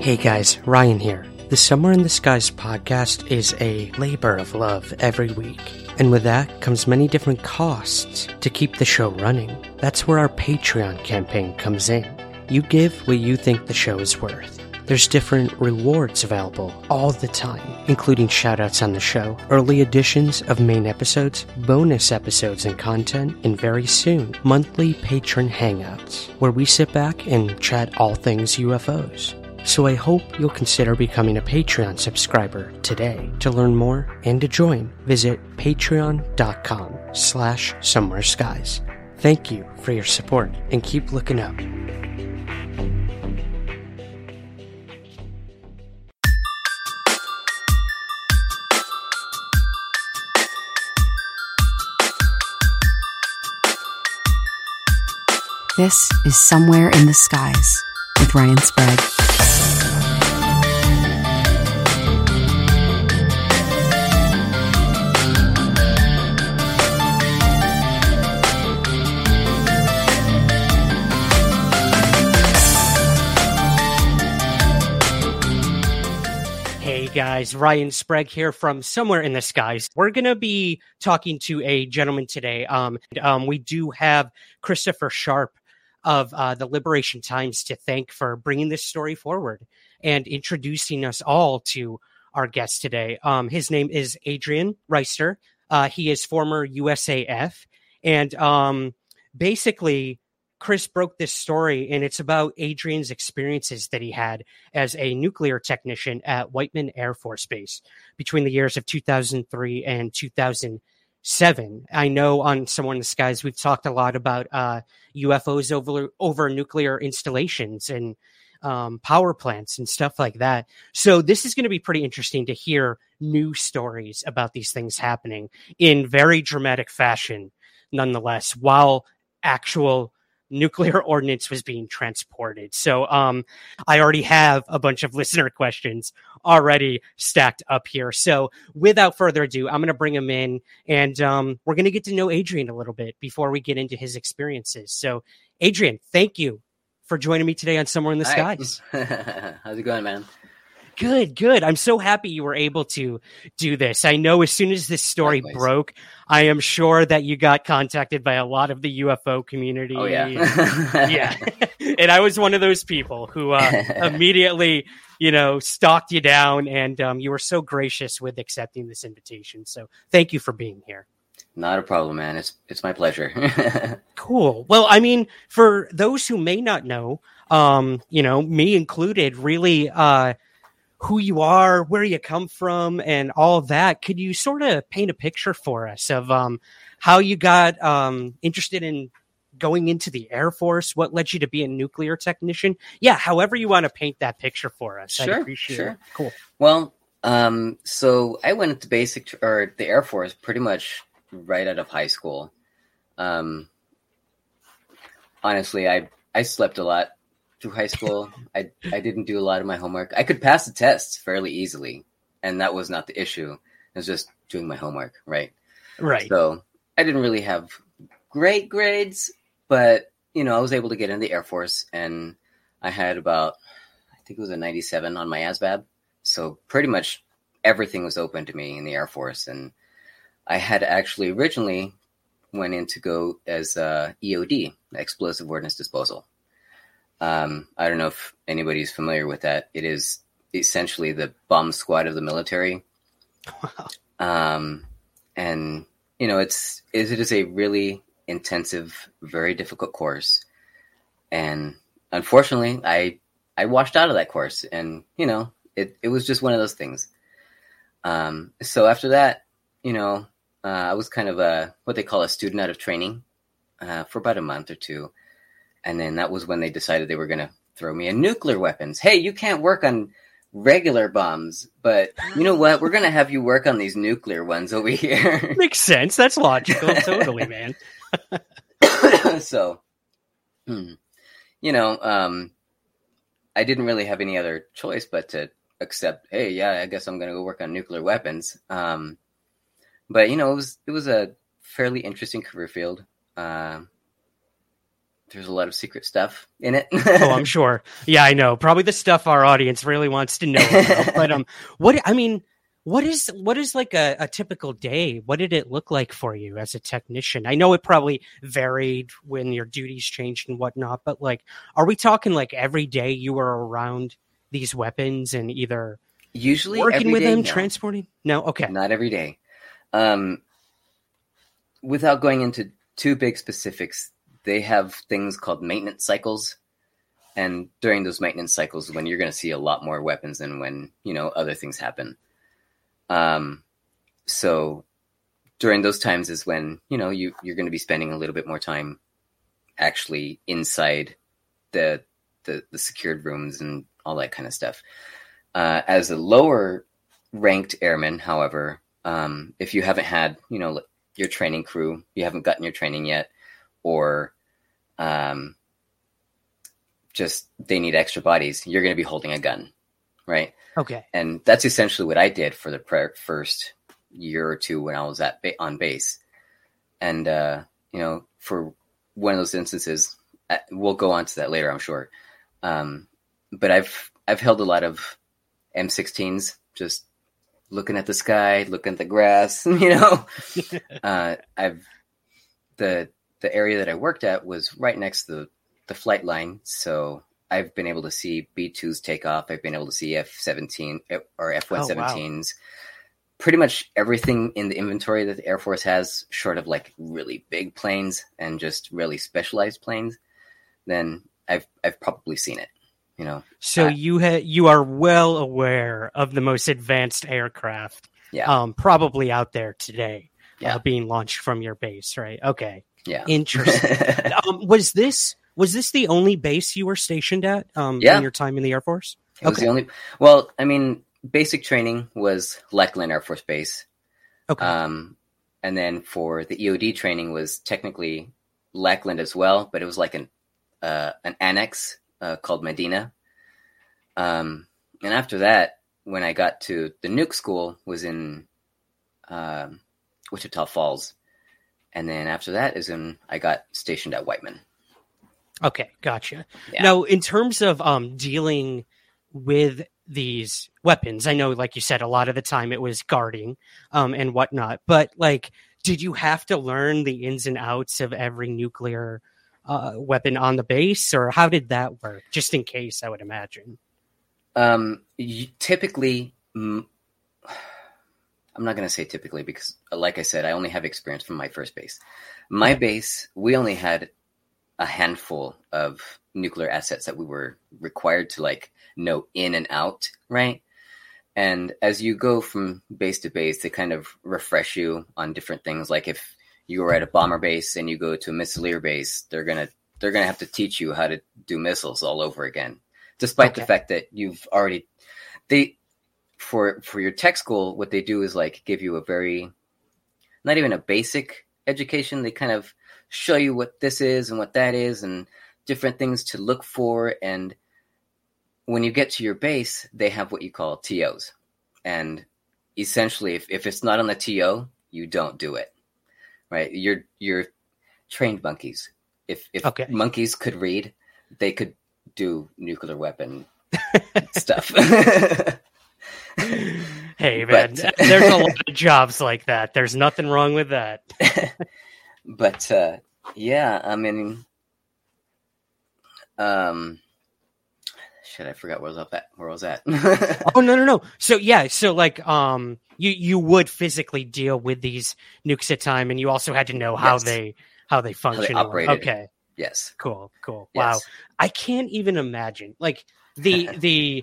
Hey guys, Ryan here. The Somewhere in the Skies podcast is a labor of love every week. And with that comes many different costs to keep the show running. That's where our Patreon campaign comes in. You give what you think the show is worth. There's different rewards available all the time, including shoutouts on the show, early editions of main episodes, bonus episodes and content, and very soon, monthly patron hangouts, where we sit back and chat all things UFOs. So I hope you'll consider becoming a Patreon subscriber today. To learn more and to join, visit patreon.com/somewhereskies. Thank you for your support and keep looking up. This is Somewhere in the Skies with Ryan Sprague. Guys, Ryan Sprague here from Somewhere in the Skies. We're going to be talking to a gentleman today. We do have Christopher Sharp of the Liberation Times to thank for bringing this story forward and introducing us all to our guest today. His name is Adrian Reister. He is former USAF. And basically, Chris broke this story, and it's about Adrian's experiences that he had as a nuclear technician at Whiteman Air Force Base between the years of 2003 and 2007. I know on Somewhere in the Skies, we've talked a lot about UFOs over nuclear installations and power plants and stuff like that. So this is going to be pretty interesting to hear new stories about these things happening in very dramatic fashion, nonetheless, while actual nuclear ordnance was being transported. So I already have a bunch of listener questions already stacked up here. So without further ado, I'm going to bring him in, and we're going to get to know Adrian a little bit before we get into his experiences. So Adrian, thank you for joining me today on Somewhere in the Skies. How's it going, man? Good. I'm so happy you were able to do this. I know as soon as this story broke, I am sure that you got contacted by a lot of the UFO community. Oh, yeah. Yeah. And I was one of those people who immediately, stalked you down, and you were so gracious with accepting this invitation. So thank you for being here. Not a problem, man. It's my pleasure. Cool. Well, I mean, for those who may not know, me included, really, who you are, where you come from, and all that. Could you sort of paint a picture for us of how you got interested in going into the Air Force? What led you to be a nuclear technician? Yeah, however you want to paint that picture for us. Sure, I'd appreciate it. Cool. Well, so I went into the Air Force pretty much right out of high school. Honestly, I slept a lot through high school. I didn't do a lot of my homework. I could pass the tests fairly easily, and that was not the issue. It was just doing my homework, right? Right. So I didn't really have great grades, but, I was able to get in the Air Force, and I had about, I think it was a 97 on my ASVAB. So pretty much everything was open to me in the Air Force. And I had actually originally went in to go as EOD, Explosive Ordnance Disposal. I don't know if anybody's familiar with that. It is essentially the bomb squad of the military. Wow. And it is a really intensive, very difficult course. And unfortunately, I washed out of that course, and it was just one of those things. So after that, I was kind of what they call a student out of training, for about a month or two. And then that was when they decided they were going to throw me in nuclear weapons. Hey, you can't work on regular bombs, but you know what? We're going to have you work on these nuclear ones over here. Makes sense. That's logical. Totally, man. So, you know, I didn't really have any other choice but to accept, hey, yeah, I guess I'm going to go work on nuclear weapons. But, you know, it was a fairly interesting career field. There's a lot of secret stuff in it. Oh, I'm sure. Yeah, I know. Probably the stuff our audience really wants to know about. But what is like a typical day? What did it look like for you as a technician? I know it probably varied when your duties changed and whatnot, but like, are we talking like every day you were around these weapons and either usually working with them, transporting? No, okay, not every day. Without going into too big specifics, they have things called maintenance cycles. And during those maintenance cycles, when you're going to see a lot more weapons than when, you know, other things happen. So during those times is when, you know, you're going to be spending a little bit more time actually inside the secured rooms and all that kind of stuff. As a lower ranked airman, however, if you haven't had, you know, your training crew, you haven't gotten your training yet, or just they need extra bodies, you're going to be holding a gun, right? Okay. And that's essentially what I did for the first year or two when I was on base. And, you know, for one of those instances, we'll go on to that later, I'm sure. But I've held a lot of M16s, just looking at the sky, looking at the grass, you know. The area that I worked at was right next to the flight line. So I've been able to see B-2s take off. I've been able to see F-17 or F-117s. Oh, wow. Pretty much everything in the inventory that the Air Force has, short of like really big planes and just really specialized planes, then I've probably seen it, you know. So you are well aware of the most advanced aircraft probably out there today being launched from your base, right? Okay. Yeah. Interesting. Was this the only base you were stationed at in your time in the Air Force? It was the only. Well, I mean, basic training was Lackland Air Force Base. Okay. And then for the EOD training was technically Lackland as well, but it was like an annex called Medina. And after that, when I got to the nuke school, was in Wichita Falls. And then after that is when I got stationed at Whiteman. Okay, gotcha. Yeah. Now, in terms of dealing with these weapons, I know, like you said, a lot of the time it was guarding and whatnot. But, like, did you have to learn the ins and outs of every nuclear weapon on the base? Or how did that work? Just in case, I would imagine. Typically... I'm not going to say typically because, like I said, I only have experience from my first base. My base, we only had a handful of nuclear assets that we were required to like know in and out, right? And as you go from base to base, they kind of refresh you on different things. Like if you were at a bomber base and you go to a missileer base, they're gonna have to teach you how to do missiles all over again, despite the fact that you've already For your tech school, what they do is like give you a very, not even a basic education. They kind of show you what this is and what that is and different things to look for. And when you get to your base, they have what you call TOs. And essentially, if it's not on the TO, you don't do it, right? You're trained monkeys. If monkeys could read, they could do nuclear weapon stuff. Hey, man, there's a lot of jobs like that. There's nothing wrong with that. But, yeah, I mean, I forgot where I was at. Oh, no. So, yeah, so, like, you would physically deal with these nukes at time, and you also had to know how they function. How they operated. Okay. Yes. Cool. Yes. Wow. I can't even imagine. Like, the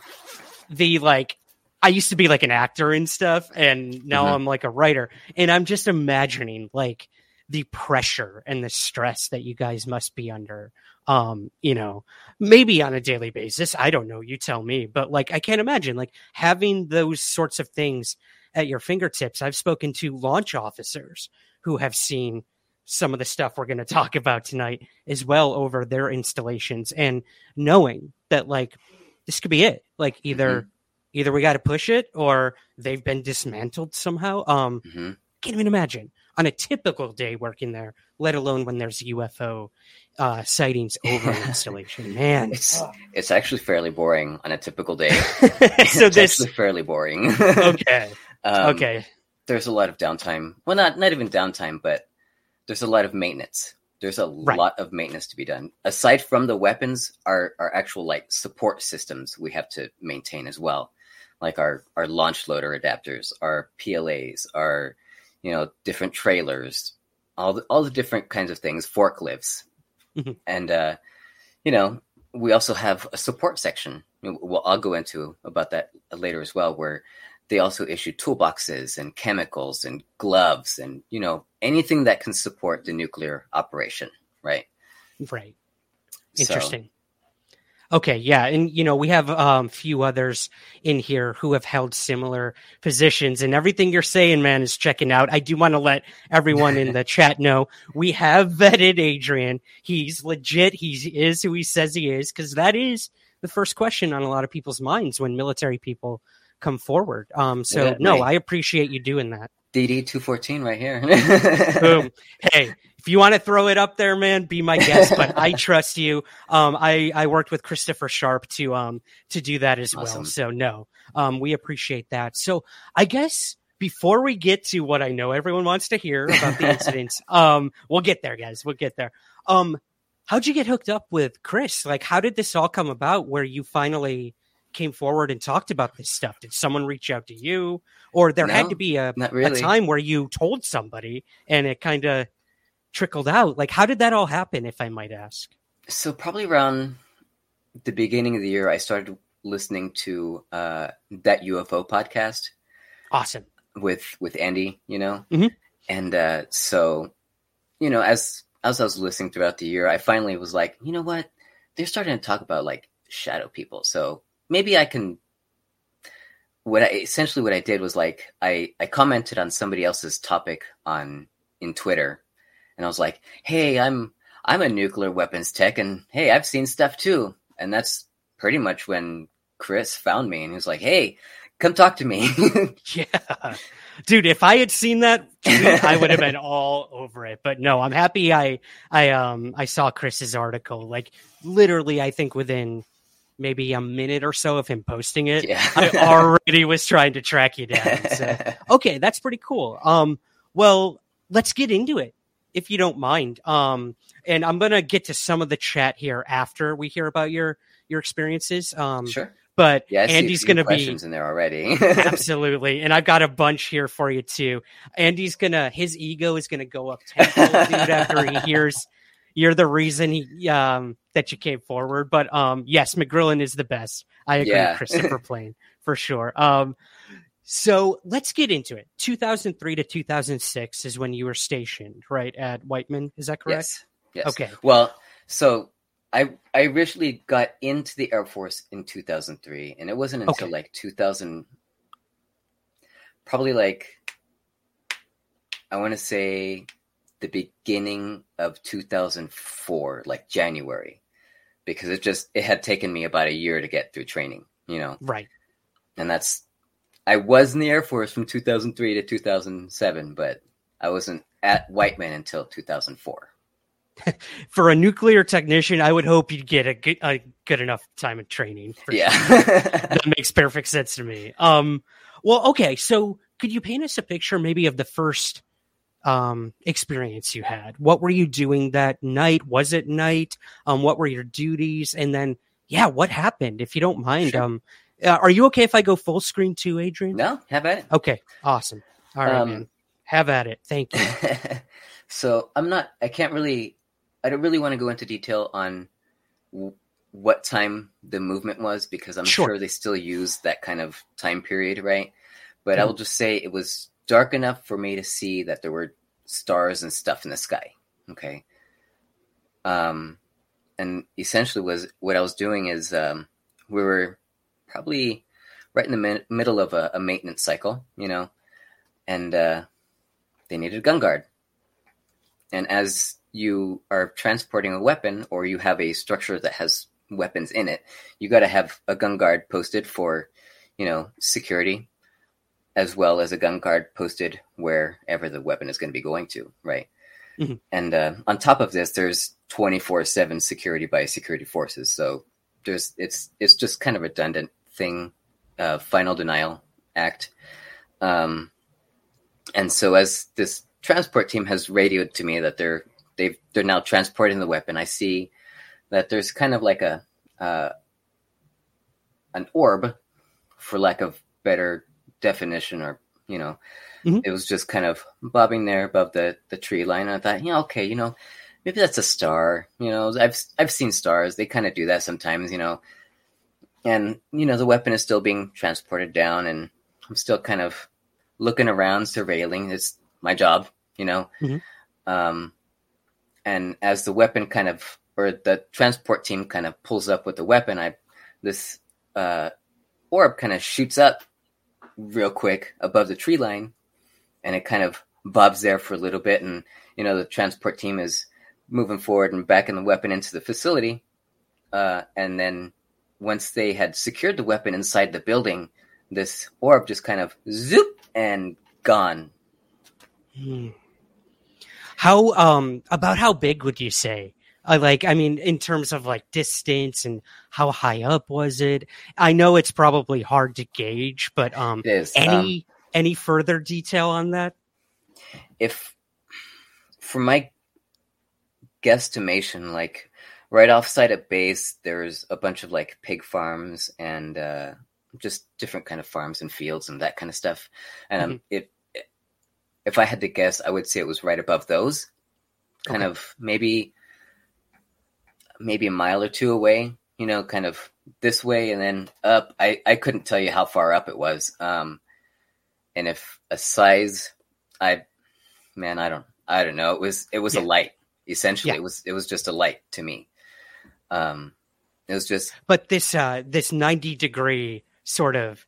I used to be like an actor and stuff, and now I'm like a writer, and I'm just imagining like the pressure and the stress that you guys must be under, you know, maybe on a daily basis. I don't know. You tell me. But like, I can't imagine like having those sorts of things at your fingertips. I've spoken to launch officers who have seen some of the stuff we're going to talk about tonight as well over their installations, and knowing that like this could be it, like either we got to push it or they've been dismantled somehow. Can't even imagine on a typical day working there, let alone when there's UFO sightings over an installation. Man, it's actually fairly boring on a typical day. Actually fairly boring. Okay. There's a lot of downtime. Well, not even downtime, but there's a lot of maintenance. There's a lot of maintenance to be done. Aside from the weapons, our actual like support systems we have to maintain as well, like our launch loader adapters, our PLAs, our different trailers, all the different kinds of things, forklifts, and we also have a support section. I'll go into about that later as well, where they also issue toolboxes and chemicals and gloves and, anything that can support the nuclear operation. Right. Interesting. So. Okay. Yeah. And, we have a few others in here who have held similar positions, and everything you're saying, man, is checking out. I do want to let everyone in the chat know we have vetted Adrian. He's legit. He is who he says he is, because that is the first question on a lot of people's minds when military people come forward. I appreciate you doing that. DD-214 right here. Boom. Hey, if you want to throw it up there, man, be my guest, but I trust you. I worked with Christopher Sharp to do that as well. So we appreciate that. So I guess before we get to what I know everyone wants to hear about the incidents, we'll get there, guys. We'll get there. How'd you get hooked up with Chris? Like, how did this all come about where you finally came forward and talked about this stuff? Did someone reach out to you, or there had to be a time where you told somebody and it kind of trickled out? Like, how did that all happen, if I might ask? So probably around the beginning of the year, I started listening to that UFO podcast. Awesome. With Andy, and so, as I was listening throughout the year, I finally was like, you know what? They're starting to talk about like shadow people. So maybe I can. What I did was like I commented on somebody else's topic in Twitter, and I was like, "Hey, I'm a nuclear weapons tech, and hey, I've seen stuff too." And that's pretty much when Chris found me, and he was like, "Hey, come talk to me." Yeah, dude. If I had seen that, I would have been all over it. But no, I'm happy I saw Chris's article. Like literally, I think within maybe a minute or so of him posting it, I already was trying to track you down. So, okay. That's pretty cool. Well, let's get into it if you don't mind. And I'm going to get to some of the chat here after we hear about your experiences. Sure. But yeah, Andy's going to be questions in there already. Absolutely. And I've got a bunch here for you too. Andy's his ego is going to go up tenfold, dude, after he hears you're the reason that you came forward. But yes, McGrillan is the best. I agree, yeah. Christopher Plain, for sure. So let's get into it. 2003 to 2006 is when you were stationed, right, at Whiteman. Is that correct? Yes. Okay. Well, so I originally got into the Air Force in 2003, and it wasn't until like 2000, probably like, I want to say, the beginning of 2004, like January, because it had taken me about a year to get through training, Right. And I was in the Air Force from 2003 to 2007, but I wasn't at Whiteman until 2004. For a nuclear technician, I would hope you'd get a good enough time of training. Yeah. Sure. That makes perfect sense to me. Well, okay. So could you paint us a picture maybe of the first experience you had? What were you doing that night? Was it night? What were your duties? And then, yeah, what happened? If you don't mind, sure. Are you okay if I go full screen too, Adrian? No, have at it. Okay, awesome. All right, man. Have at it. Thank you. So I don't really want to go into detail on what time the movement was, because I'm sure they still use that kind of time period, right? But I will just say it was dark enough for me to see that there were stars and stuff in the sky. Okay. And essentially was what I was doing is, we were probably right in the middle of a maintenance cycle, you know, and, they needed a gun guard. And as you are transporting a weapon or you have a structure that has weapons in it, you got to have a gun guard posted for, you know, security, as well as a gun guard posted wherever the weapon is going to be going to, right? Mm-hmm. And on top of this, there's 24/7 security by security forces. So there's it's just kind of a redundant thing, final denial act. And so as this transport team has radioed to me that they're now transporting the weapon, I see that there's kind of like a an orb, for lack of better definition, or you know, mm-hmm. It was just kind of bobbing there above the tree line. And I thought, yeah, okay, you know, maybe that's a star. You know, I've seen stars; they kind of do that sometimes, you know. And you know, the weapon is still being transported down, and I'm still kind of looking around, surveilling. It's my job, you know. Mm-hmm. And as the weapon kind of, or the transport team kind of pulls up with the weapon, this orb kind of shoots up real quick above the tree line, and it kind of bobs there for a little bit. And, you know, the transport team is moving forward and backing the weapon into the facility. And then once they had secured the weapon inside the building, this orb just kind of zoop and gone. Hmm. How, about how big would you say? Like, I mean, in terms of like distance and how high up was it? I know it's probably hard to gauge, but any further detail on that? If, for my guesstimation, like right offsite of base, there's a bunch of like pig farms and just different kind of farms and fields and that kind of stuff. And mm-hmm. If I had to guess, I would say it was right above those, kind of maybe a mile or two away, you know, kind of this way and then up. I couldn't tell you how far up it was. And if a size, I don't know. It was a light, essentially. Yeah. It was just a light to me. It was just, but this 90 degree sort of,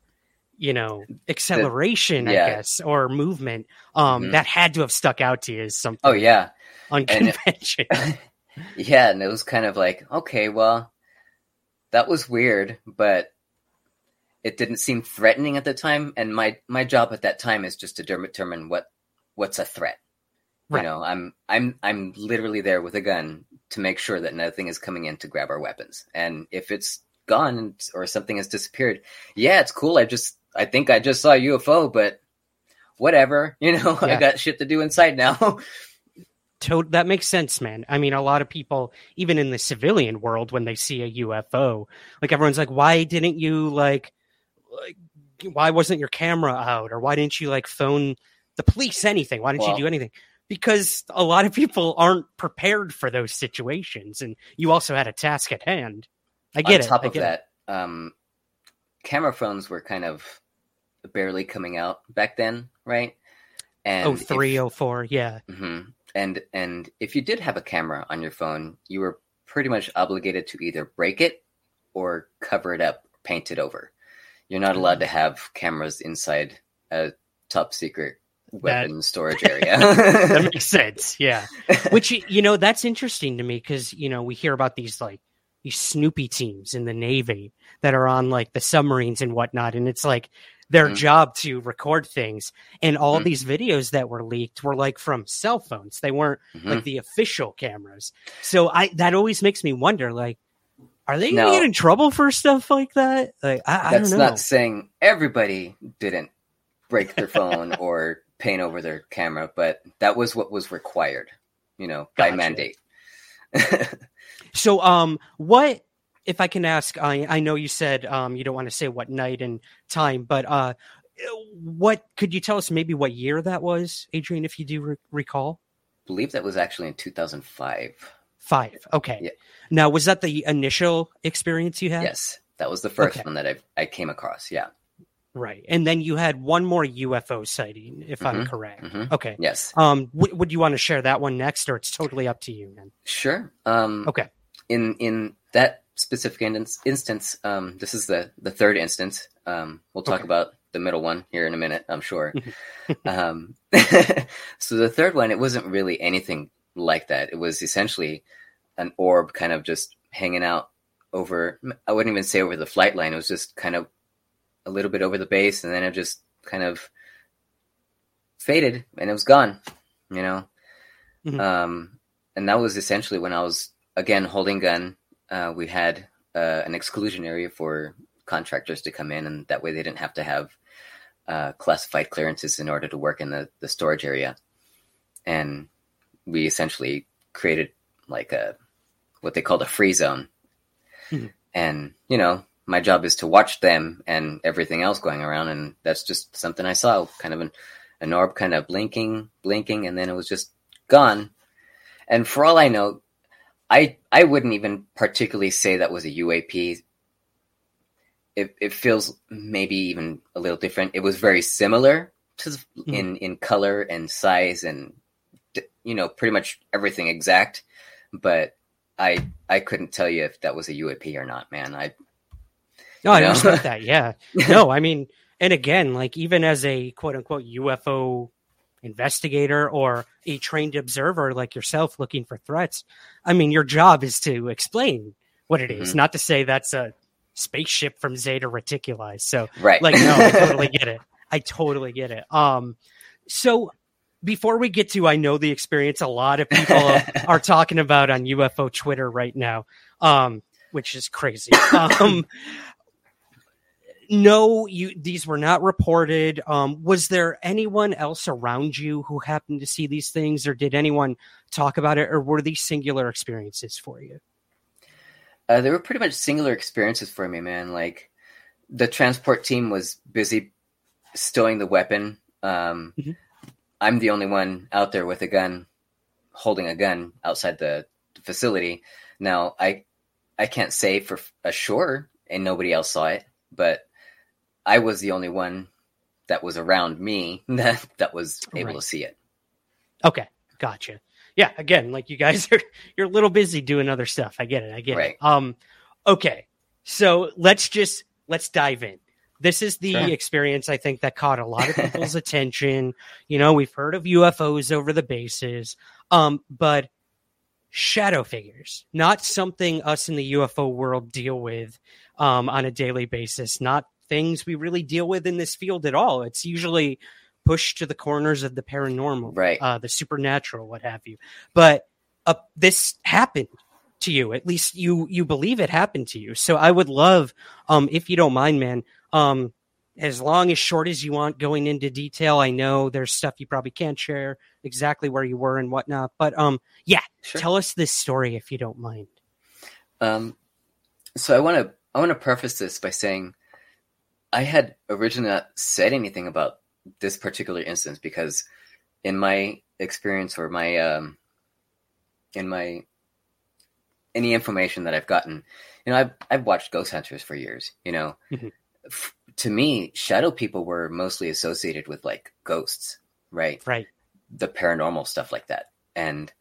you know, acceleration, I guess, or movement, mm-hmm. that had to have stuck out to you as something. Oh yeah. Unconventional. Yeah, and it was kind of like, okay, well, that was weird, but it didn't seem threatening at the time. And my job at that time is just to determine what's a threat. Right. You know, I'm literally there with a gun to make sure that nothing is coming in to grab our weapons. And if it's gone or something has disappeared, yeah, it's cool. I think I just saw a UFO, but whatever, you know, yeah. I got shit to do inside now. That makes sense, man. I mean, a lot of people, even in the civilian world, when they see a UFO, like everyone's like, why didn't you why wasn't your camera out? Or why didn't you like phone the police, anything? Why didn't you do anything? Because a lot of people aren't prepared for those situations. And you also had a task at hand. I get it. On top of that, camera phones were kind of barely coming out back then, right? And 03, 04, yeah. Mm-hmm. And if you did have a camera on your phone, you were pretty much obligated to either break it or cover it up, paint it over. You're not allowed to have cameras inside a top secret weapon storage area. That makes sense, yeah. Which, you know, that's interesting to me because, you know, we hear about these, like, these Snoopy teams in the Navy that are on, like, the submarines and whatnot, and it's, like, their mm-hmm. job to record things, and all mm-hmm. these videos that were leaked were like from cell phones. They weren't mm-hmm. like the official cameras. So that always makes me wonder, like, are they going to get in trouble for stuff like that? Like, I don't know. That's not saying everybody didn't break their phone or paint over their camera, but that was what was required, you know, by mandate. So, what, if I can ask, I know you said you don't want to say what night and time, but what could you tell us maybe what year that was, Adrian, if you do recall? I believe that was actually in 2005. Okay. Yeah. Now, was that the initial experience you had? Yes, that was the first one that I came across, yeah. Right. And then you had one more UFO sighting, if I'm correct. Okay. Yes. Would you want to share that one next, or it's totally up to you, man? Sure. Okay. In that specific instance, this is the third instance. We'll talk about the middle one here in a minute, I'm sure. So the third one, it wasn't really anything like that. It was essentially an orb kind of just hanging out over, I wouldn't even say over the flight line. It was just kind of a little bit over the base, and then it just kind of faded and it was gone, you know? And that was essentially when I was, again, holding gun. We had an exclusion area for contractors to come in, and that way they didn't have to have classified clearances in order to work in the storage area. And we essentially created like what they called a free zone. And, you know, my job is to watch them and everything else going around. And that's just something I saw, kind of an orb kind of blinking, and then it was just gone. And for all I know, I wouldn't even particularly say that was a UAP. It feels maybe even a little different. It was very similar to in color and size and, you know, pretty much everything exact. But I couldn't tell you if that was a UAP or not, man. I understand that. Yeah. No, I mean, and again, like even as a quote unquote UFO investigator or a trained observer like yourself looking for threats, I mean, your job is to explain what it is, not to say that's a spaceship from Zeta Reticuli. So right. Like, no, I totally get it. So before we get to, I know the experience a lot of people are talking about on UFO Twitter right now, which is crazy. No, these were not reported. Was there anyone else around you who happened to see these things, or did anyone talk about it, or were these singular experiences for you? They were pretty much singular experiences for me, man. Like the transport team was busy stowing the weapon. I'm the only one out there with a gun, holding a gun outside the facility. Now, I can't say for sure, and nobody else saw it, but I was the only one that was around me that was able to see it. Okay. Gotcha. Yeah. Again, like you guys you're a little busy doing other stuff. I get it. Right. Okay. So let's dive in. This is the experience, I think, that caught a lot of people's attention. You know, we've heard of UFOs over the bases, but shadow figures, not something us in the UFO world deal with on a daily basis, not things we really deal with in this field at all. It's usually pushed to the corners of the paranormal, the supernatural, what have you. But this happened to you. At least you believe it happened to you. So I would love, if you don't mind, man, as long as short as you want going into detail. I know there's stuff you probably can't share, exactly where you were and whatnot, but tell us this story if you don't mind. So I want to preface this by saying I had originally not said anything about this particular instance, because in my experience or my any information that I've gotten, you know, I've watched Ghost Hunters for years, you know. To me, shadow people were mostly associated with like ghosts, right, the paranormal stuff like that. And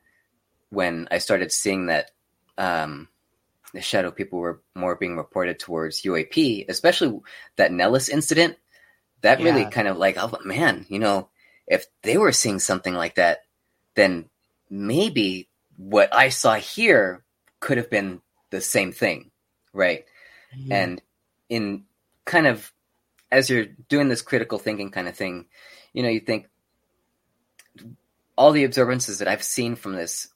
when I started seeing that the shadow people were more being reported towards UAP, especially that Nellis incident, that really kind of like, oh man, you know, if they were seeing something like that, then maybe what I saw here could have been the same thing, right? And in kind of, as you're doing this critical thinking kind of thing, you know, you think all the observances that I've seen from this,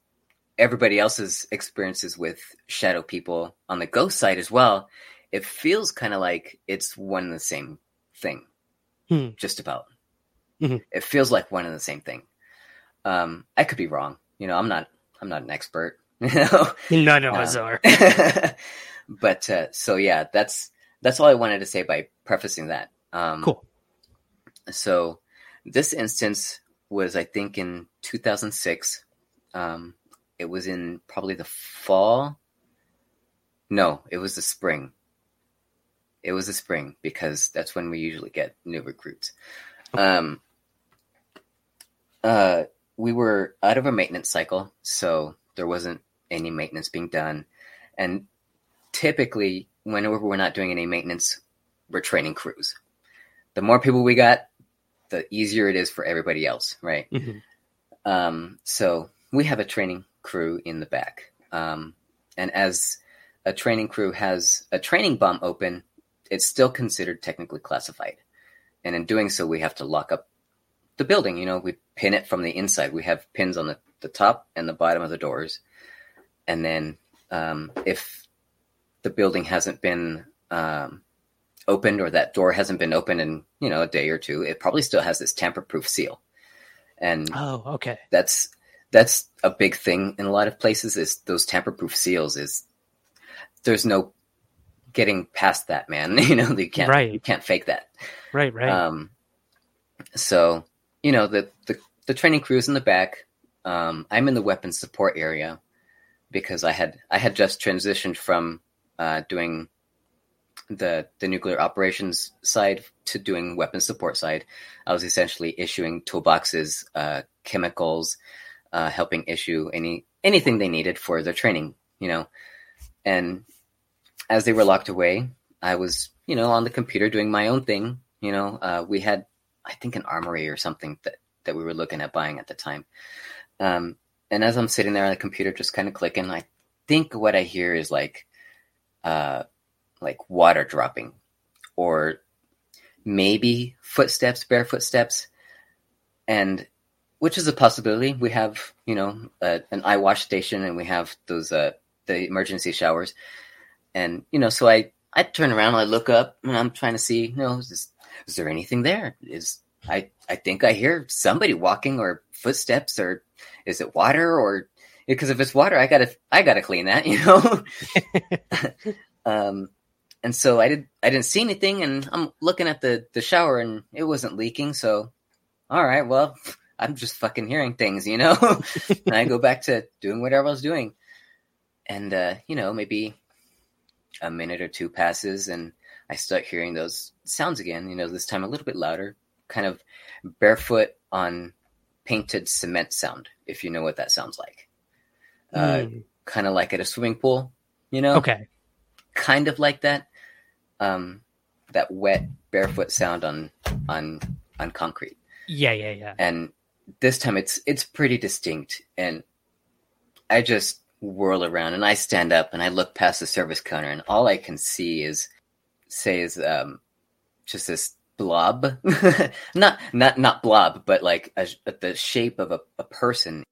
everybody else's experiences with shadow people on the ghost side as well, it feels kind of like it's one and the same thing, just about. It feels like one and the same thing. I could be wrong. You know, I'm not an expert. You know? None of us are. But so, yeah, that's all I wanted to say by prefacing that. Cool. So this instance was, I think, in 2006. It was in probably the fall. No, it was the spring. It was the spring because that's when we usually get new recruits. We were out of a maintenance cycle, so there wasn't any maintenance being done. And typically, whenever we're not doing any maintenance, we're training crews. The more people we got, the easier it is for everybody else, right? Mm-hmm. So we have a training crew in the back. And as a training crew has a training bomb open, it's still considered technically classified. And in doing so, we have to lock up the building. You know, we pin it from the inside. We have pins on the top and the bottom of the doors. And then if the building hasn't been opened or that door hasn't been opened in, you know, a day or two, it probably still has this tamper-proof seal. And that's a big thing in a lot of places, is those tamper-proof seals. Is there's no getting past that, man. You know, you can't fake that. Right. So, you know, the training crew is in the back. I'm in the weapons support area because I had just transitioned from doing the nuclear operations side to doing weapons support side. I was essentially issuing toolboxes, chemicals, helping issue anything they needed for their training, you know. And as they were locked away, I was, you know, on the computer doing my own thing. You know, we had, I think, an armory or something that we were looking at buying at the time. And as I'm sitting there on the computer, just kind of clicking, I think what I hear is like water dropping, or maybe footsteps, bare footsteps, and which is a possibility. We have, you know, an eye wash station, and we have those the emergency showers, and you know, so I turn around, and I look up, and I'm trying to see, you know, is there anything there? I think I hear somebody walking or footsteps, or is it water? Or because if it's water, I gotta clean that, you know. And so I didn't see anything, and I'm looking at the shower, and it wasn't leaking. So, all right, well, I'm just fucking hearing things, you know, and I go back to doing whatever I was doing. And, you know, maybe a minute or two passes, and I start hearing those sounds again, you know, this time a little bit louder, kind of barefoot on painted cement sound, if you know what that sounds like, kind of like at a swimming pool, you know, okay. Kind of like that, that wet barefoot sound on concrete. Yeah. And this time it's pretty distinct, and I just whirl around and I stand up and I look past the service counter, and all I can see is just this blob, not blob, but like the shape of a person.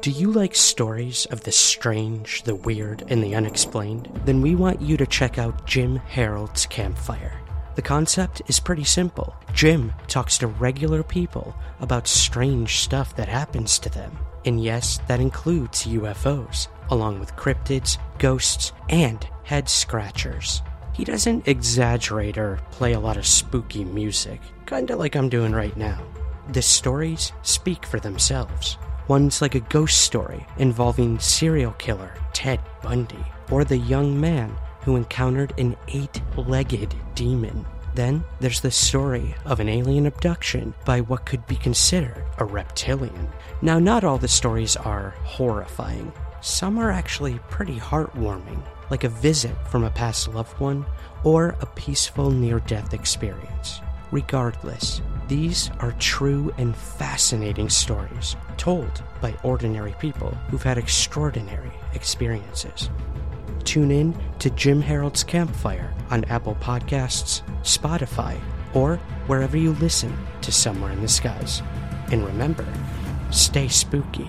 Do you like stories of the strange, the weird, and the unexplained? Then we want you to check out Jim Harold's Campfire. The concept is pretty simple. Jim talks to regular people about strange stuff that happens to them. And yes, that includes UFOs, along with cryptids, ghosts, and head scratchers. He doesn't exaggerate or play a lot of spooky music, kinda like I'm doing right now. The stories speak for themselves. One's like a ghost story involving serial killer Ted Bundy, or the young man who encountered an 8-legged demon. Then there's the story of an alien abduction by what could be considered a reptilian. Now, not all the stories are horrifying. Some are actually pretty heartwarming, like a visit from a past loved one or a peaceful near-death experience. Regardless, these are true and fascinating stories told by ordinary people who've had extraordinary experiences. Tune in to Jim Harold's Campfire on Apple Podcasts, Spotify, or wherever you listen to Somewhere in the Skies. And remember, stay spooky.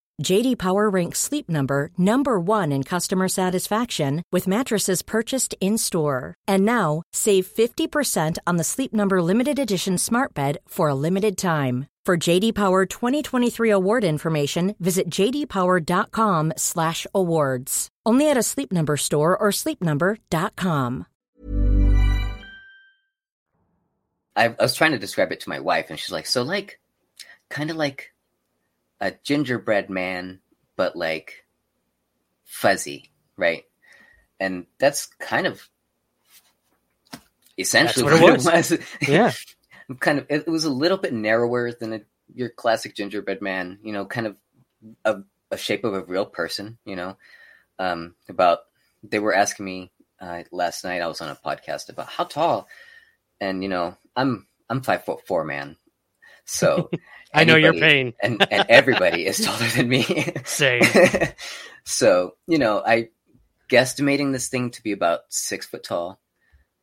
JD Power ranks Sleep Number number 1 in customer satisfaction with mattresses purchased in-store. And now, save 50% on the Sleep Number Limited Edition Smart Bed for a limited time. For JD Power 2023 award information, visit jdpower.com/awards. Only at a Sleep Number store or sleepnumber.com. I was trying to describe it to my wife, and she's like, so like, kind of like a gingerbread man, but like fuzzy, right? And that's kind of essentially what it was. Yeah. It was a little bit narrower than your classic gingerbread man, you know, kind of a shape of a real person, you know. They were asking me last night, I was on a podcast about how tall, and you know, I'm 5'4", man. So I know your pain, and everybody is taller than me. Same. So you know, I guesstimating this thing to be about 6 foot tall.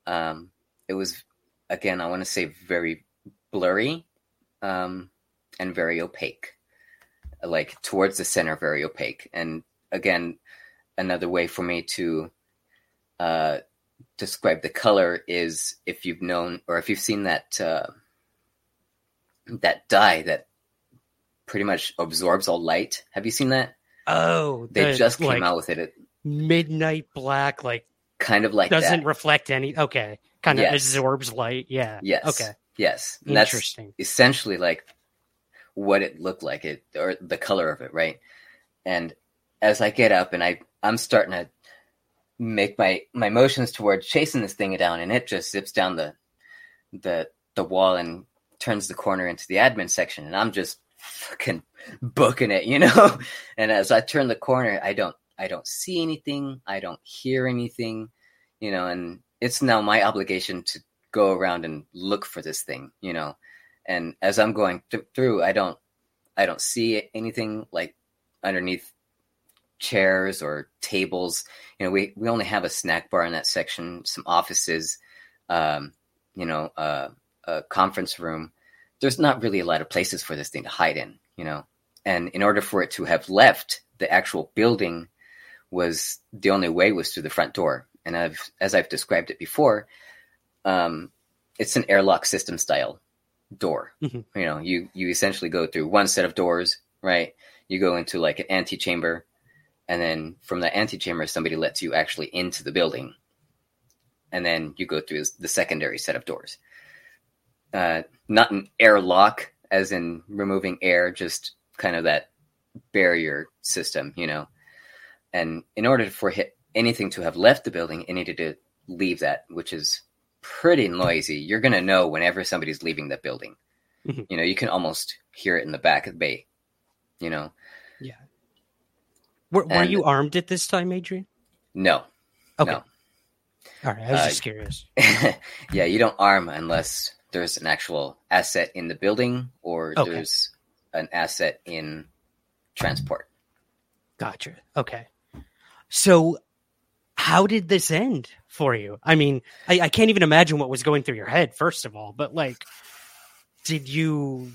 It was, again, I want to say very blurry, and very opaque, like towards the center, very opaque. And again, another way for me to describe the color is if you've known or if you've seen that that dye that pretty much absorbs all light. Have you seen that? Oh, they just came out with it. Midnight black, like kind of like doesn't reflect any. Okay. Kind of absorbs light. Yeah. Yes. Okay. Yes. And interesting. That's essentially like what it looked like, it or the color of it, right? And as I get up and I'm starting to make my motions towards chasing this thing down, and it just zips down the wall and turns the corner into the admin section, and I'm just fucking booking it, you know? And as I turn the corner, I don't see anything, I don't hear anything, you know, and it's now my obligation to go around and look for this thing, you know? And as I'm going through, I don't see anything like underneath chairs or tables. You know, we only have a snack bar in that section, some offices, you know, a conference room. There's not really a lot of places for this thing to hide in, you know? And in order for it to have left the actual building, was the only way was through the front door. And as I've described it before, it's an airlock system style door. Mm-hmm. You know, you essentially go through one set of doors, right? You go into like an antechamber, and then from the antechamber, somebody lets you actually into the building, and then you go through the secondary set of doors. Not an airlock, as in removing air, just kind of that barrier system, you know. And in order for anything to have left the building, it needed to leave that, which is pretty noisy. You're going to know whenever somebody's leaving the building. Mm-hmm. You know, you can almost hear it in the back of the bay, you know? Yeah. Were you armed at this time, Adrian? No. Okay. No. All right. I was just curious. Yeah. You don't arm unless there's an actual asset in the building or there's an asset in transport. Gotcha. Okay. So, how did this end for you? I mean, I can't even imagine what was going through your head, first of all, but like, did you,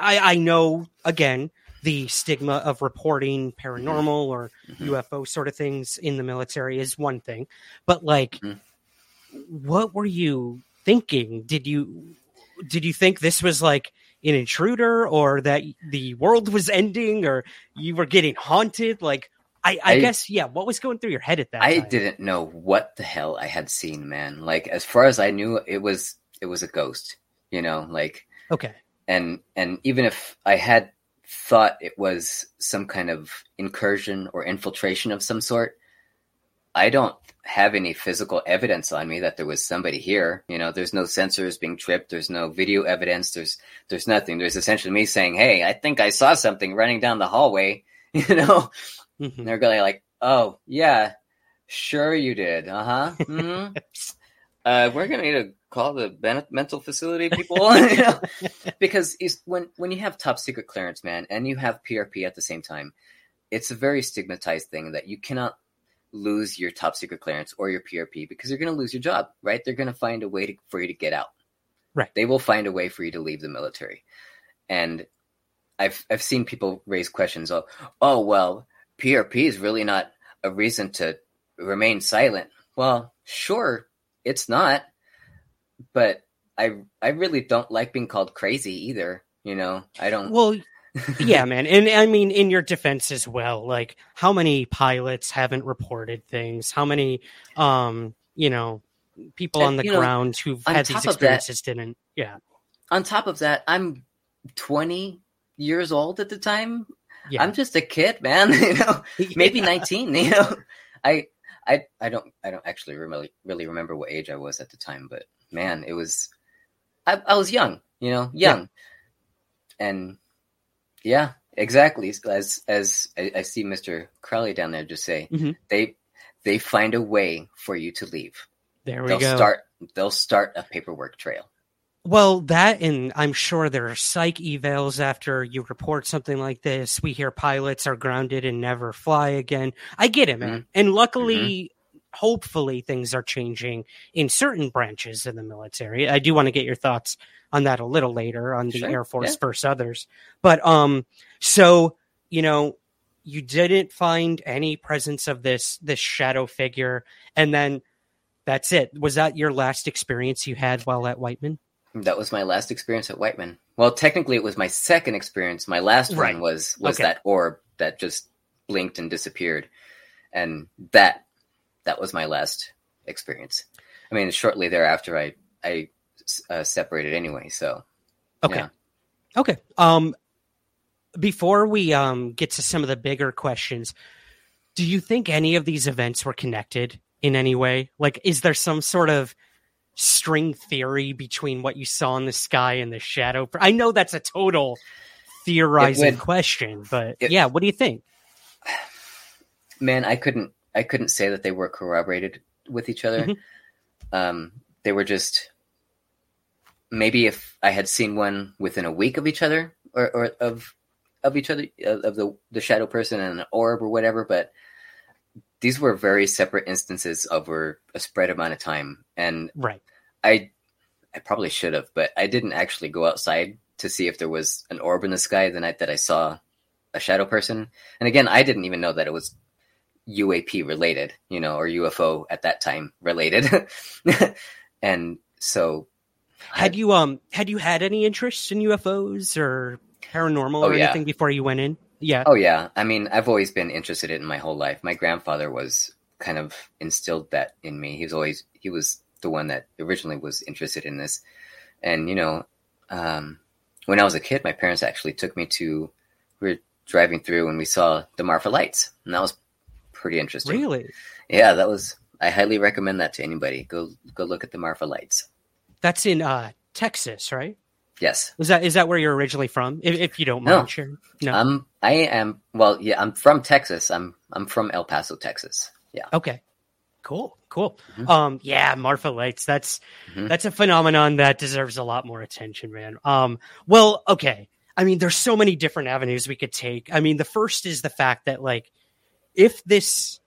I know, again, the stigma of reporting paranormal or UFO sort of things in the military is one thing, but like, what were you thinking? Did you think this was like an intruder or that the world was ending or you were getting haunted? Like, I guess, yeah, what was going through your head at that time? I didn't know what the hell I had seen, man. Like, as far as I knew, it was a ghost, you know, like, okay. And even if I had thought it was some kind of incursion or infiltration of some sort, I don't have any physical evidence on me that there was somebody here. You know, there's no sensors being tripped. There's no video evidence. There's nothing. There's essentially me saying, hey, I think I saw something running down the hallway, you know? Mm-hmm. And they're going like, oh, yeah, sure you did. Uh-huh. Mm-hmm. We're going to need to call the mental facility people. You know? Because when you have top secret clearance, man, and you have PRP at the same time, it's a very stigmatized thing that you cannot lose your top secret clearance or your PRP because you're going to lose your job, right? They're going to find a way for you to get out. Right. They will find a way for you to leave the military. And I've seen people raise questions of, oh, well, PRP is really not a reason to remain silent. Well, sure, it's not. But I really don't like being called crazy either. You know, I don't. Well, yeah, man. And I mean, in your defense as well, like how many pilots haven't reported things? How many, you know, people on the ground who've had these experiences didn't. Yeah. On top of that, I'm 20 years old at the time. Yeah. I'm just a kid, man. You know, maybe 19, you know, I don't actually really remember what age I was at the time, but man, it was, I was young, you know, young. Yeah. And yeah, exactly. As I see Mr. Crowley down there just say, mm-hmm. they find a way for you to leave. They'll go. They'll start a paperwork trail. Well, that, and I'm sure there are psych evals after you report something like this. We hear pilots are grounded and never fly again. I get it, man. Mm-hmm. And luckily, hopefully things are changing in certain branches of the military. I do want to get your thoughts on that a little later on the Air Force versus others. But so, you know, you didn't find any presence of this shadow figure. And then that's it. Was that your last experience you had while at Whiteman? That was my last experience at Whiteman. Well, technically it was my second experience. My last one was that orb that just blinked and disappeared. And that was my last experience. I mean, shortly thereafter, I separated anyway. So, Okay. Before we get to some of the bigger questions, do you think any of these events were connected in any way? Like, is there some sort of string theory between what you saw in the sky and the shadow? I know that's a total theorizing question, but what do you think? Man, I couldn't say that they were corroborated with each other. Mm-hmm. They were just, maybe if I had seen one within a week of each other or of each other, of the shadow person and an orb or whatever, but these were very separate instances over a spread amount of time. And I probably should have, but I didn't actually go outside to see if there was an orb in the sky the night that I saw a shadow person. And again, I didn't even know that it was UAP related, you know, or UFO at that time related. And so had you had any interest in UFOs or paranormal or anything before you went in? Yeah. Oh, yeah. I mean, I've always been interested in it my whole life. My grandfather was kind of instilled that in me. He was the one that originally was interested in this. And, you know, when I was a kid, my parents actually took me to, we were driving through and we saw the Marfa Lights. And that was pretty interesting. Really? Yeah, I highly recommend that to anybody. Go look at the Marfa Lights. That's in Texas, right? Yes. Is that where you're originally from? If you don't mind sharing. No. I'm from Texas. I'm from El Paso, Texas. Yeah. Okay. Cool. Mm-hmm. Marfa Lights. That's a phenomenon that deserves a lot more attention, man. Well, okay. I mean, there's so many different avenues we could take. I mean, the first is the fact that, like, if this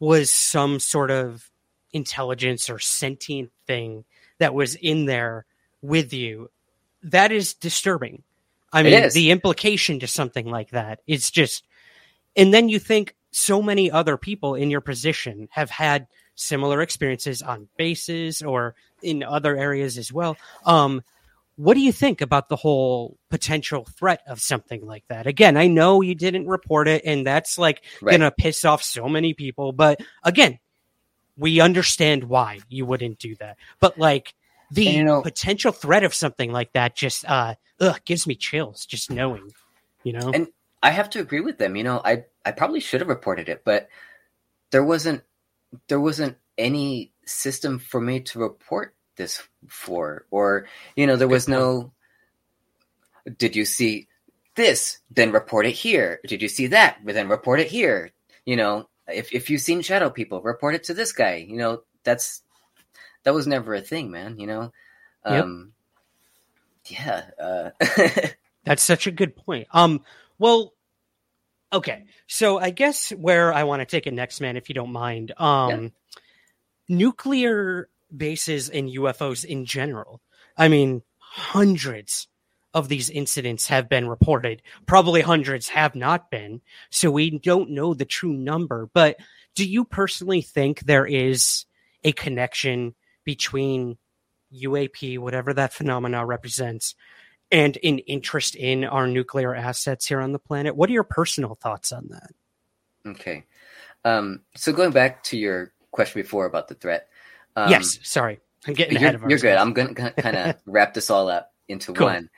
was some sort of intelligence or sentient thing that was in there with you, that is disturbing. I mean, the implication to something like that is just, and then you think so many other people in your position have had similar experiences on bases or in other areas as well. What do you think about the whole potential threat of something like that? Again, I know you didn't report it, and that's like going to piss off so many people. But again, we understand why you wouldn't do that. But like the potential threat of something like that just gives me chills just knowing, you know? And I have to agree with them. You know, I probably should have reported it, but there wasn't any system for me to report this for, or, you know, there was no, did you see this, then report it here. Did you see that, then report it here. You know, if you've seen shadow people, report it to this guy. You know, that was never a thing, man, you know? That's such a good point. Well, okay. So I guess where I want to take it next, man, if you don't mind, nuclear bases and UFOs in general. I mean, hundreds of these incidents have been reported. Probably hundreds have not been. So we don't know the true number. But do you personally think there is a connection between UAP, whatever that phenomena represents, and an interest in our nuclear assets here on the planet? What are your personal thoughts on that? Okay. So going back to your question before about the threat. Yes, sorry. I'm getting ahead of ourselves. You're good. I'm going to kind of wrap this all up into one.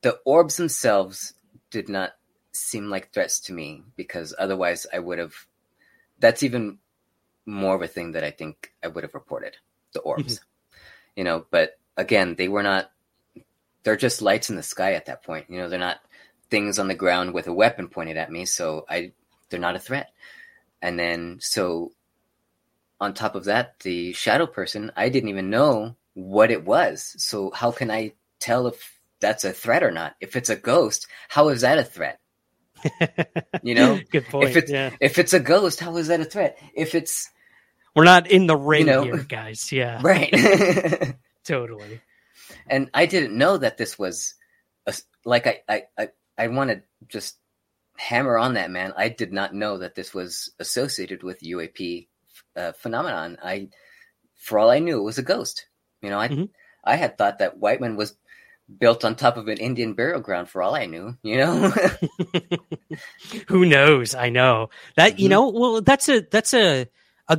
The orbs themselves did not seem like threats to me, because otherwise I would have... That's even more of a thing that I think I would have reported, the orbs. You know, but again, they were not... They're just lights in the sky at that point. You know, they're not things on the ground with a weapon pointed at me, so they're not a threat. And then, so... On top of that, the shadow person, I didn't even know what it was. So how can I tell if that's a threat or not? If it's a ghost, how is that a threat? You know, good point. If it's a ghost, how is that a threat? If it's, we're not in the ring here, guys. Yeah, right. Totally. And I didn't know that this was I want to just hammer on that, man. I did not know that this was associated with UAP. Phenomenon. For all I knew, it was a ghost. You know, I had thought that Whiteman was built on top of an Indian burial ground. For all I knew, you know, who knows? I know that you know. Well, that's a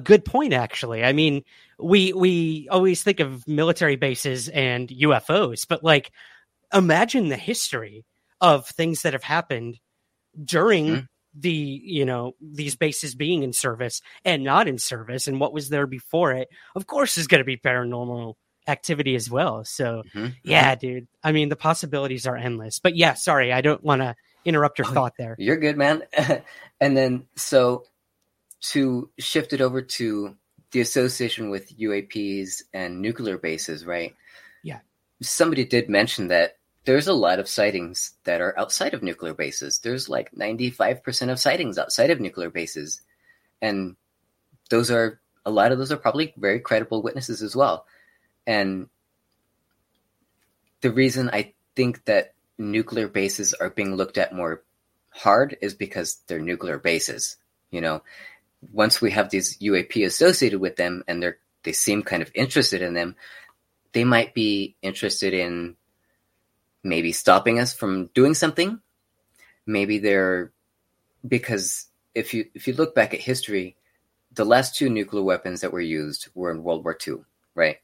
good point, actually. I mean, we always think of military bases and UFOs, but like, imagine the history of things that have happened during. The these bases being in service and not in service, and what was there before it. Of course there's going to be paranormal activity as well, so dude, I mean the possibilities are endless. But yeah, sorry, I don't want to interrupt your thought there. You're good, man. And then so to shift it over to the association with UAPs and nuclear bases, right? Yeah, somebody did mention that there's a lot of sightings that are outside of nuclear bases. There's like 95% of sightings outside of nuclear bases. And a lot of those are probably very credible witnesses as well. And the reason I think that nuclear bases are being looked at more hard is because they're nuclear bases. You know, once we have these UAP associated with them and they seem kind of interested in them, they might be interested in maybe stopping us from doing something. Maybe because if you look back at history, the last two nuclear weapons that were used were in World War II, right?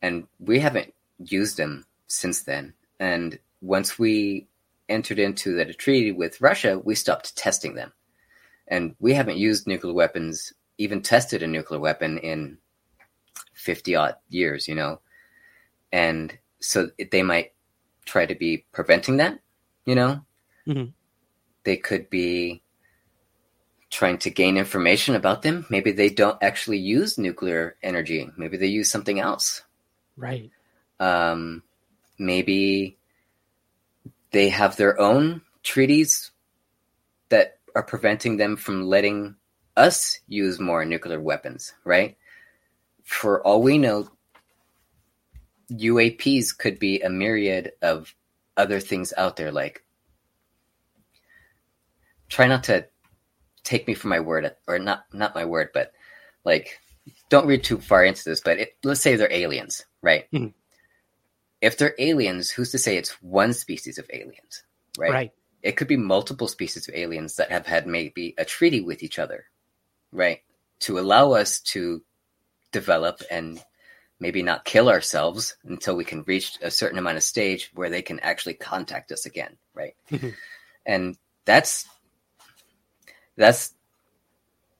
And we haven't used them since then. And once we entered into the treaty with Russia, we stopped testing them. And we haven't used nuclear weapons, even tested a nuclear weapon in 50-odd years, you know? And so they might try to be preventing that, you know? They could be trying to gain information about them. Maybe they don't actually use nuclear energy. Maybe they use something else. Right. Maybe they have their own treaties that are preventing them from letting us use more nuclear weapons, right? For all we know, UAPs could be a myriad of other things out there. Like, try not to take me for my word, or not my word, but like, don't read too far into this, but let's say they're aliens, right? if they're aliens, who's to say it's one species of aliens, right? Right. It could be multiple species of aliens that have had maybe a treaty with each other, right? To allow us to develop and maybe not kill ourselves until we can reach a certain amount of stage where they can actually contact us again, right? And that's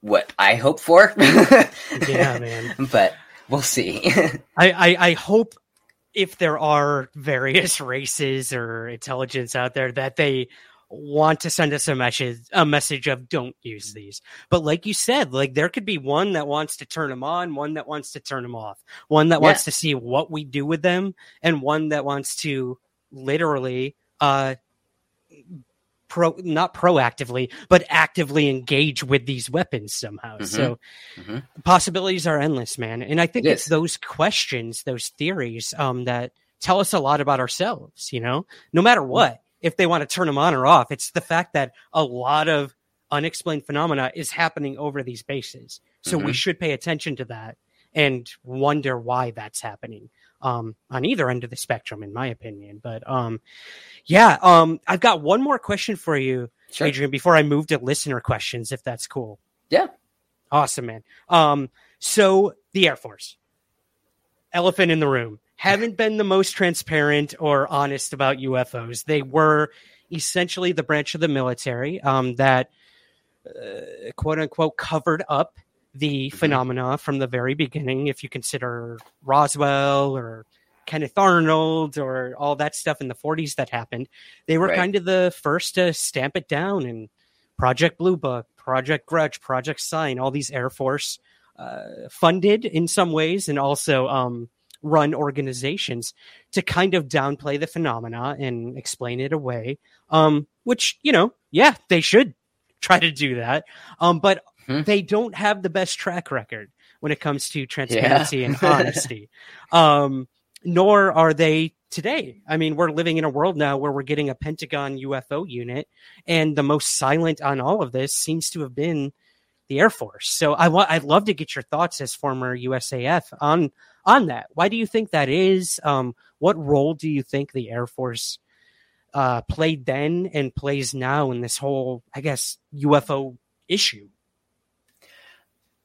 what I hope for. Yeah, man. But we'll see. I hope if there are various races or intelligence out there that they want to send us a message of don't use these. But like you said, like there could be one that wants to turn them on, one that wants to turn them off, one that wants to see what we do with them, and one that wants to literally not proactively, but actively engage with these weapons somehow. Mm-hmm. So possibilities are endless, man. And I think it's those questions, those theories that tell us a lot about ourselves, you know, no matter what. If they want to turn them on or off, it's the fact that a lot of unexplained phenomena is happening over these bases. So we should pay attention to that and wonder why that's happening on either end of the spectrum, in my opinion. But I've got one more question for you, Adrian, before I move to listener questions, if that's cool. Yeah. Awesome, man. So the Air Force, elephant in the room. Haven't been the most transparent or honest about UFOs. They were essentially the branch of the military that, quote unquote, covered up the phenomena from the very beginning. If you consider Roswell or Kenneth Arnold or all that stuff in the 40s that happened, they were kind of the first to stamp it down. And Project Blue Book, Project Grudge, Project Sign, all these Air Force funded in some ways, and also run organizations to kind of downplay the phenomena and explain it away, which, you know, yeah, they should try to do that. But they don't have the best track record when it comes to transparency and honesty, nor are they today. I mean, we're living in a world now where we're getting a Pentagon UFO unit, and the most silent on all of this seems to have been the Air Force. So I'd love to get your thoughts as former USAF on that. Why do you think that is? What role do you think the Air Force played then and plays now in this whole, I guess, UFO issue?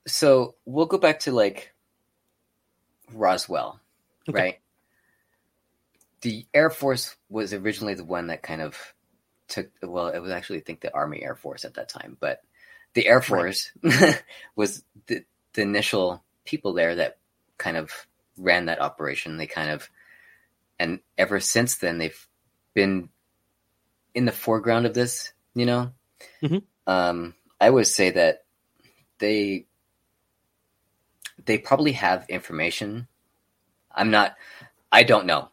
So we'll go back to like Roswell, right? The Air Force was originally the one that kind of took, well, it was actually, I think, the Army Air Force at that time, but the Air Force was the initial people there that kind of ran that operation. They kind of, and ever since then, they've been in the foreground of this, you know? I would say that they probably have information. I don't know,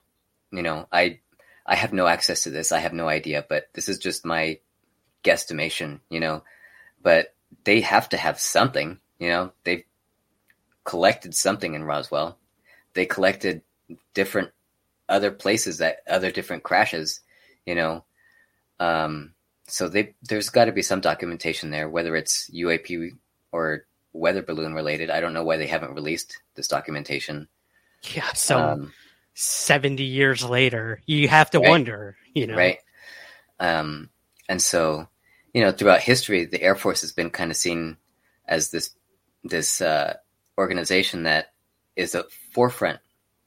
you know, I have no access to this. I have no idea, but this is just my guesstimation, you know? But they have to have something, you know. They've collected something in Roswell. They collected different other places, that other different crashes, you know. So there's got to be some documentation there, whether it's UAP or weather balloon related. I don't know why they haven't released this documentation. Yeah, so 70 years later, you have to wonder, you know. Right. And so, you know, throughout history, the Air Force has been kind of seen as this organization that is the forefront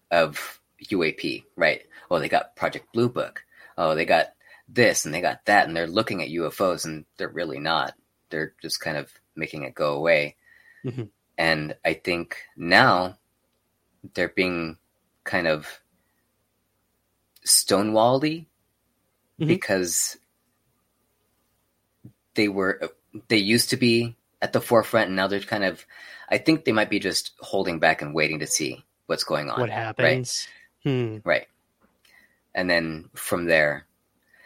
of UAP, right? Oh, they got Project Blue Book. Oh, they got this and they got that, and they're looking at UFOs, and they're really not. They're just kind of making it go away. Mm-hmm. And I think now they're being kind of stonewalled-y because they used to be at the forefront, and now they're kind of, I think they might be just holding back and waiting to see what's going on. What happens. Right. Right. And then from there,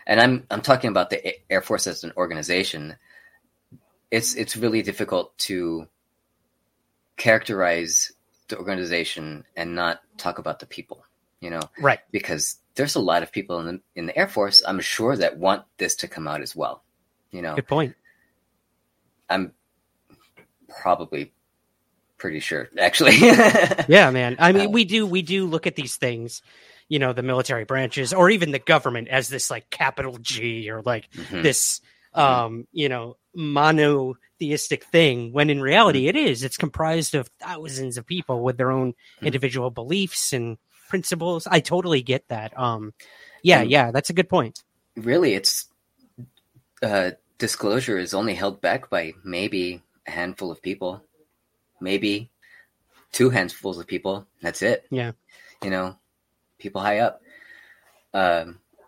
and I'm talking about the Air Force as an organization. It's really difficult to characterize the organization and not talk about the people, you know? Right. Because there's a lot of people in the Air Force, I'm sure, that want this to come out as well. You know, good point. I'm probably pretty sure, actually. Yeah, man. I mean, we do look at these things you know, the military branches or even the government as this like capital G or like this, you know, monotheistic thing, when in reality it is. It's comprised of thousands of people with their own individual beliefs and principles. I totally get that. Yeah, that's a good point. Really, it's disclosure is only held back by maybe a handful of people, maybe two handfuls of people. That's it. Yeah. You know, people high up.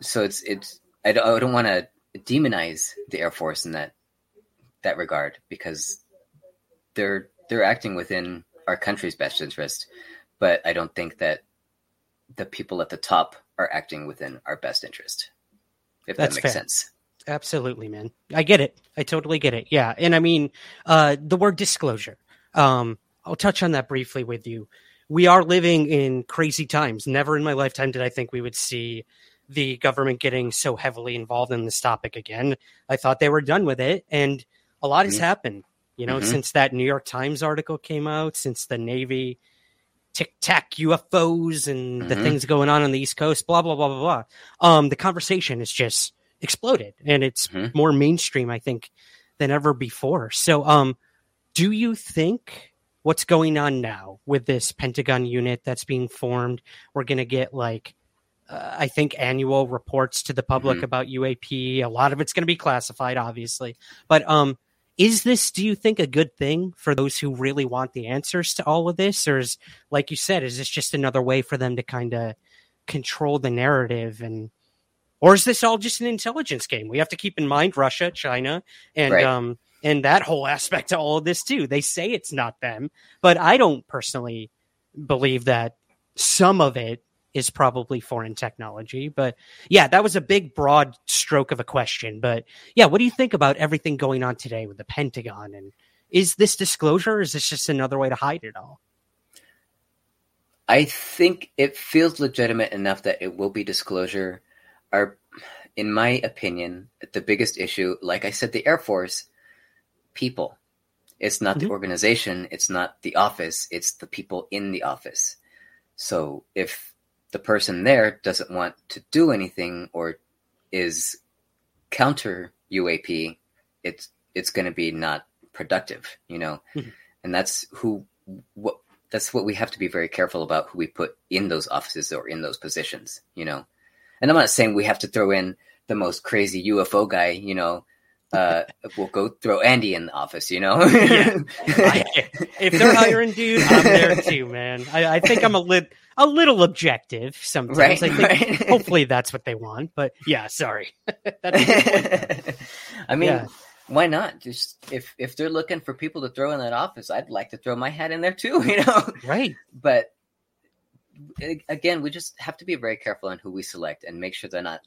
So it's, I don't want to demonize the Air Force in that regard, because they're acting within our country's best interest, but I don't think that the people at the top are acting within our best interest. If that makes sense. Absolutely, man. I get it. I totally get it. Yeah. And I mean, the word disclosure, I'll touch on that briefly with you. We are living in crazy times. Never in my lifetime did I think we would see the government getting so heavily involved in this topic again. I thought they were done with it. And a lot has happened, you know, since that New York Times article came out, since the Navy Tic Tac UFOs and the things going on the East Coast, blah, blah, blah, blah, blah. The conversation is just exploded, and it's more mainstream, I think, than ever before. So do you think what's going on now with this Pentagon unit that's being formed, we're going to get like, I think, annual reports to the public about UAP. A lot of it's going to be classified, obviously. But is this, do you think, a good thing for those who really want the answers to all of this? Or is, like you said, is this just another way for them to kind of control the narrative? And or is this all just an intelligence game? We have to keep in mind Russia, China, and and that whole aspect of all of this, too. They say it's not them, but I don't personally believe that some of it is probably foreign technology. But yeah, that was a big, broad stroke of a question. But yeah, what do you think about everything going on today with the Pentagon? And is this disclosure, or is this just another way to hide it all? I think it feels legitimate enough that it will be disclosure. In my opinion, the biggest issue, like I said, the Air Force, people. It's not the organization. It's not the office. It's the people in the office. So if the person there doesn't want to do anything or is counter UAP, it's going to be not productive, you know? And that's what we have to be very careful about, who we put in those offices or in those positions, you know? And I'm not saying we have to throw in the most crazy UFO guy, you know, we'll go throw Andy in the office, you know? If they're hiring dude, I'm there too, man. I think I'm a little objective sometimes. I think hopefully that's what they want, but yeah, sorry. I mean, why not? Just if they're looking for people to throw in that office, I'd like to throw my hat in there too, you know? Right. But again, we just have to be very careful on who we select and make sure they're not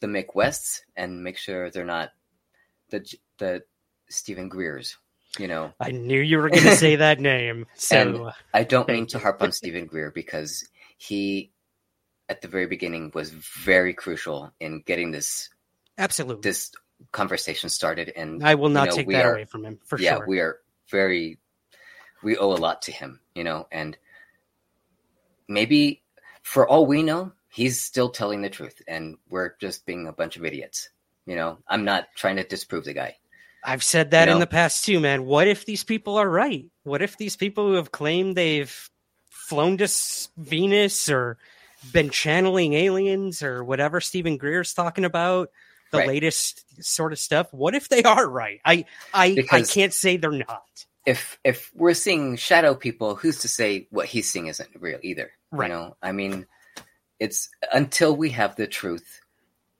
the McWests and make sure they're not the Stephen Greers, you know. I knew you were going to say that name. So and I don't mean to harp on Stephen Greer, because he, at the very beginning, was very crucial in getting this conversation started. And I will not take that away from him. For sure, we owe a lot to him, you know. And maybe, for all we know, he's still telling the truth, and we're just being a bunch of idiots. You know, I'm not trying to disprove the guy. I've said that in the past too, man. What if these people are right? What if these people who have claimed they've flown to Venus or been channeling aliens or whatever Stephen Greer's talking about, the latest sort of stuff, what if they are right? I can't say they're not. If we're seeing shadow people, who's to say what he's seeing isn't real either? Right. You know, I mean, it's until we have the truth,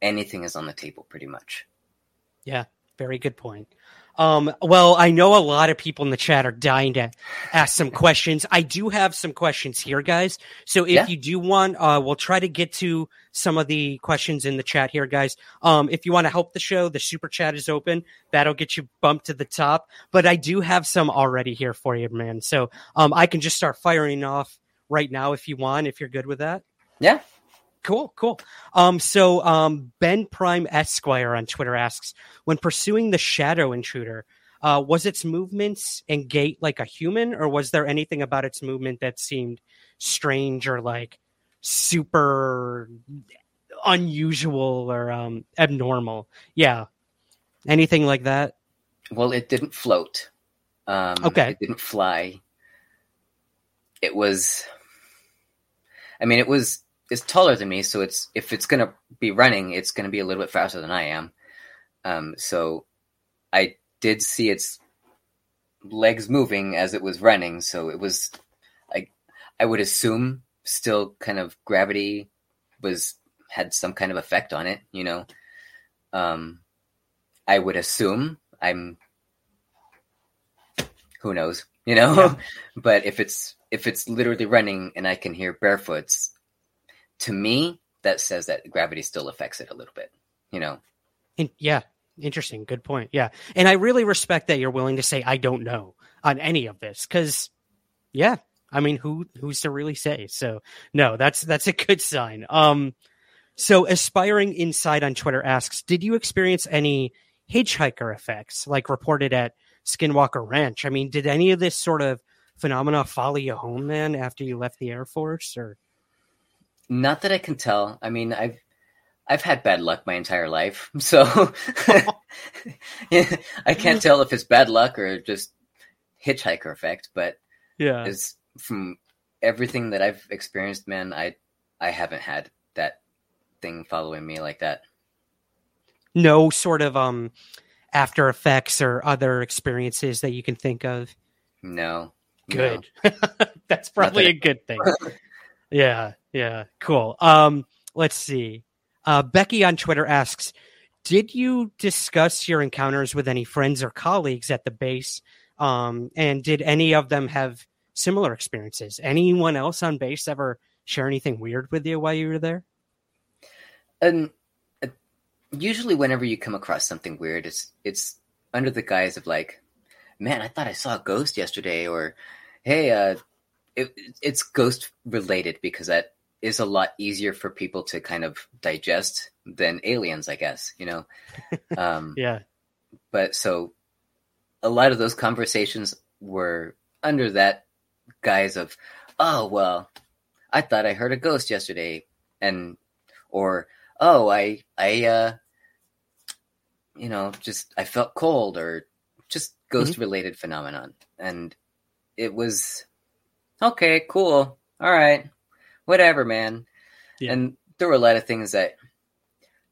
anything is on the table, pretty much. Yeah, very good point. Well, I know a lot of people in the chat are dying to ask some questions. I do have some questions here, guys. So if you do want, we'll try to get to some of the questions in the chat here, guys. If you want to help the show, the super chat is open. That'll get you bumped to the top. But I do have some already here for you, man. So I can just start firing off right now if you want, if you're good with that. Yeah. Cool. So Ben Prime Esquire on Twitter asks, when pursuing the shadow intruder, was its movements and gait like a human, or was there anything about its movement that seemed strange or like super unusual or abnormal. Yeah. Anything like that? Well, it didn't float. Okay. It didn't fly. It was... I mean, it's taller than me, so if it's going to be running, it's going to be a little bit faster than I am. So I did see its legs moving as it was running, so it was... I would assume still kind of gravity had some kind of effect on it, you know. I would assume who knows, you know. Yeah. But if it's literally running and I can hear barefoots, to me that says that gravity still affects it a little bit, you know. Yeah, interesting, good point. Yeah, and I really respect that you're willing to say I don't know on any of this, because yeah. I mean, who's to really say? So no, that's a good sign. So Aspiring Inside on Twitter asks, did you experience any hitchhiker effects like reported at Skinwalker Ranch? I mean, did any of this sort of phenomena follow you home then after you left the Air Force, or? Not that I can tell. I mean, I've had bad luck my entire life, so yeah, I can't tell if it's bad luck or just hitchhiker effect, but yeah. From everything that I've experienced, man, I haven't had that thing following me like that. No sort of after effects or other experiences that you can think of? No. Good. No. That's probably a good thing. Yeah. Cool. Let's see. Becky on Twitter asks, did you discuss your encounters with any friends or colleagues at the base? And did any of them have similar experiences? Anyone else on base ever share anything weird with you while you were there? Usually whenever you come across something weird, it's under the guise of like, man, I thought I saw a ghost yesterday, or hey, it's ghost related, because that is a lot easier for people to kind of digest than aliens, I guess, you know? Yeah. But so a lot of those conversations were under that guise of, oh, well, I thought I heard a ghost yesterday, or, oh, I felt cold, or just ghost related phenomenon. And it was, okay, cool. All right. Whatever, man. Yeah. And there were a lot of things that,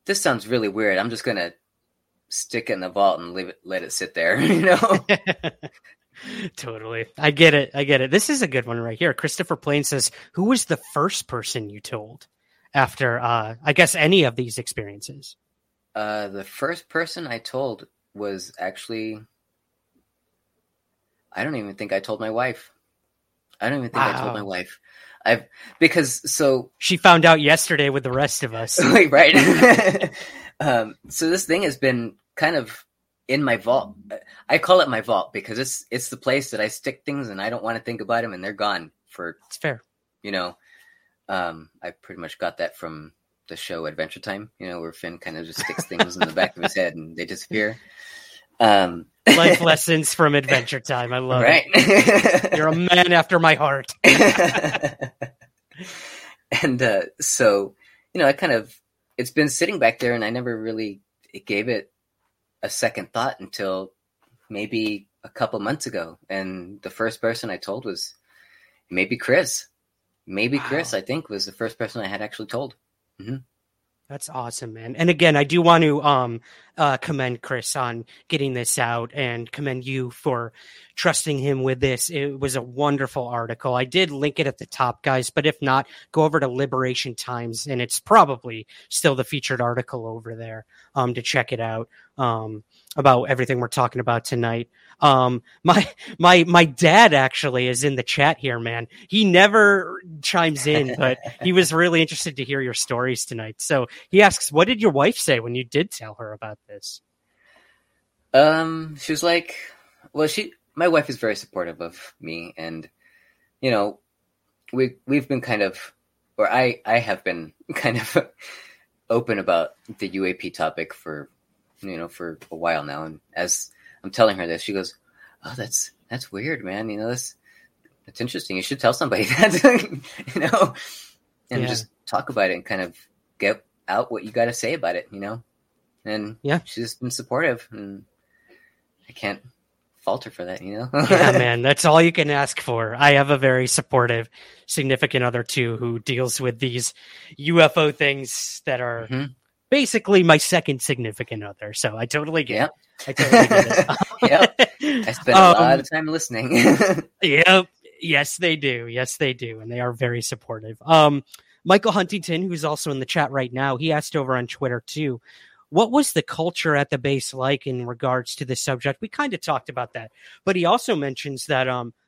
this sounds really weird, I'm just going to stick it in the vault and let it sit there, you know? Totally. I get it. This is a good one right here. Christopher Plain says, who was the first person you told after, I guess, any of these experiences? The first person I told was actually, I don't even think I told my wife. Wow. I told my wife. She found out yesterday with the rest of us. Right. So this thing has been kind of in my vault. I call it my vault because it's the place that I stick things, and I don't want to think about them, and they're gone for. It's fair, you know. I pretty much got that from the show Adventure Time, you know, where Finn kind of just sticks things in the back of his head and they disappear. Life lessons from Adventure Time. I love it. Right, you're a man after my heart. And so, you know, it's been sitting back there, and I never really gave it a second thought until maybe a couple months ago. And the first person I told was maybe Chris. Wow. Chris, I think, was the first person I had actually told. Mm-hmm. That's awesome, man. And again, I do want to commend Chris on getting this out, and commend you for trusting him with this. It was a wonderful article. I did link it at the top, guys, but if not, go over to Liberation Times, and it's probably still the featured article over there to check it out about everything we're talking about tonight. My dad actually is in the chat here, man. He never chimes in, but he was really interested to hear your stories tonight. So he asks, what did your wife say when you did tell her about this? She was like, well, my wife is very supportive of me, and, you know, we've been kind of, or I have been kind of open about the UAP topic for a while now. And as I'm telling her this, she goes, oh, that's weird, man. You know, that's interesting. You should tell somebody that, you know? and just talk about it and kind of get out what you got to say about it, you know? And she's been supportive, and I can't falter for that, you know? Yeah, man, that's all you can ask for. I have a very supportive significant other too, who deals with these UFO things that are basically my second significant other. So I totally get it. I totally get it. I spend a lot of time listening. Yes, they do. Yes, they do. And they are very supportive. Michael Huntington, who's also in the chat right now, he asked over on Twitter too, what was the culture at the base like in regards to this subject? We kind of talked about that, but he also mentions that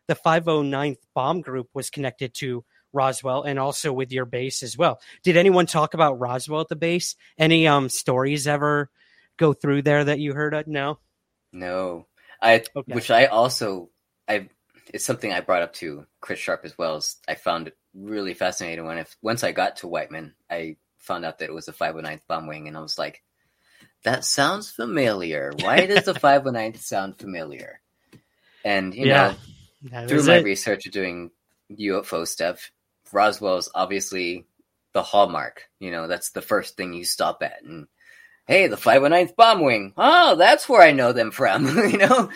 the 509th bomb group was connected to Roswell and also with your base as well. Did anyone talk about Roswell at the base? Any stories ever go through there that you heard of? No, no. Which I also, it's something I brought up to Chris Sharp as well. I found it really fascinating when once I got to Whiteman, I found out that it was the 509th bomb wing, and I was like, that sounds familiar. Why does the 509th sound familiar? And, you know, through my research of doing UFO stuff, Roswell is obviously the hallmark. You know, that's the first thing you stop at. And, hey, the 509th bomb wing. Oh, that's where I know them from, you know?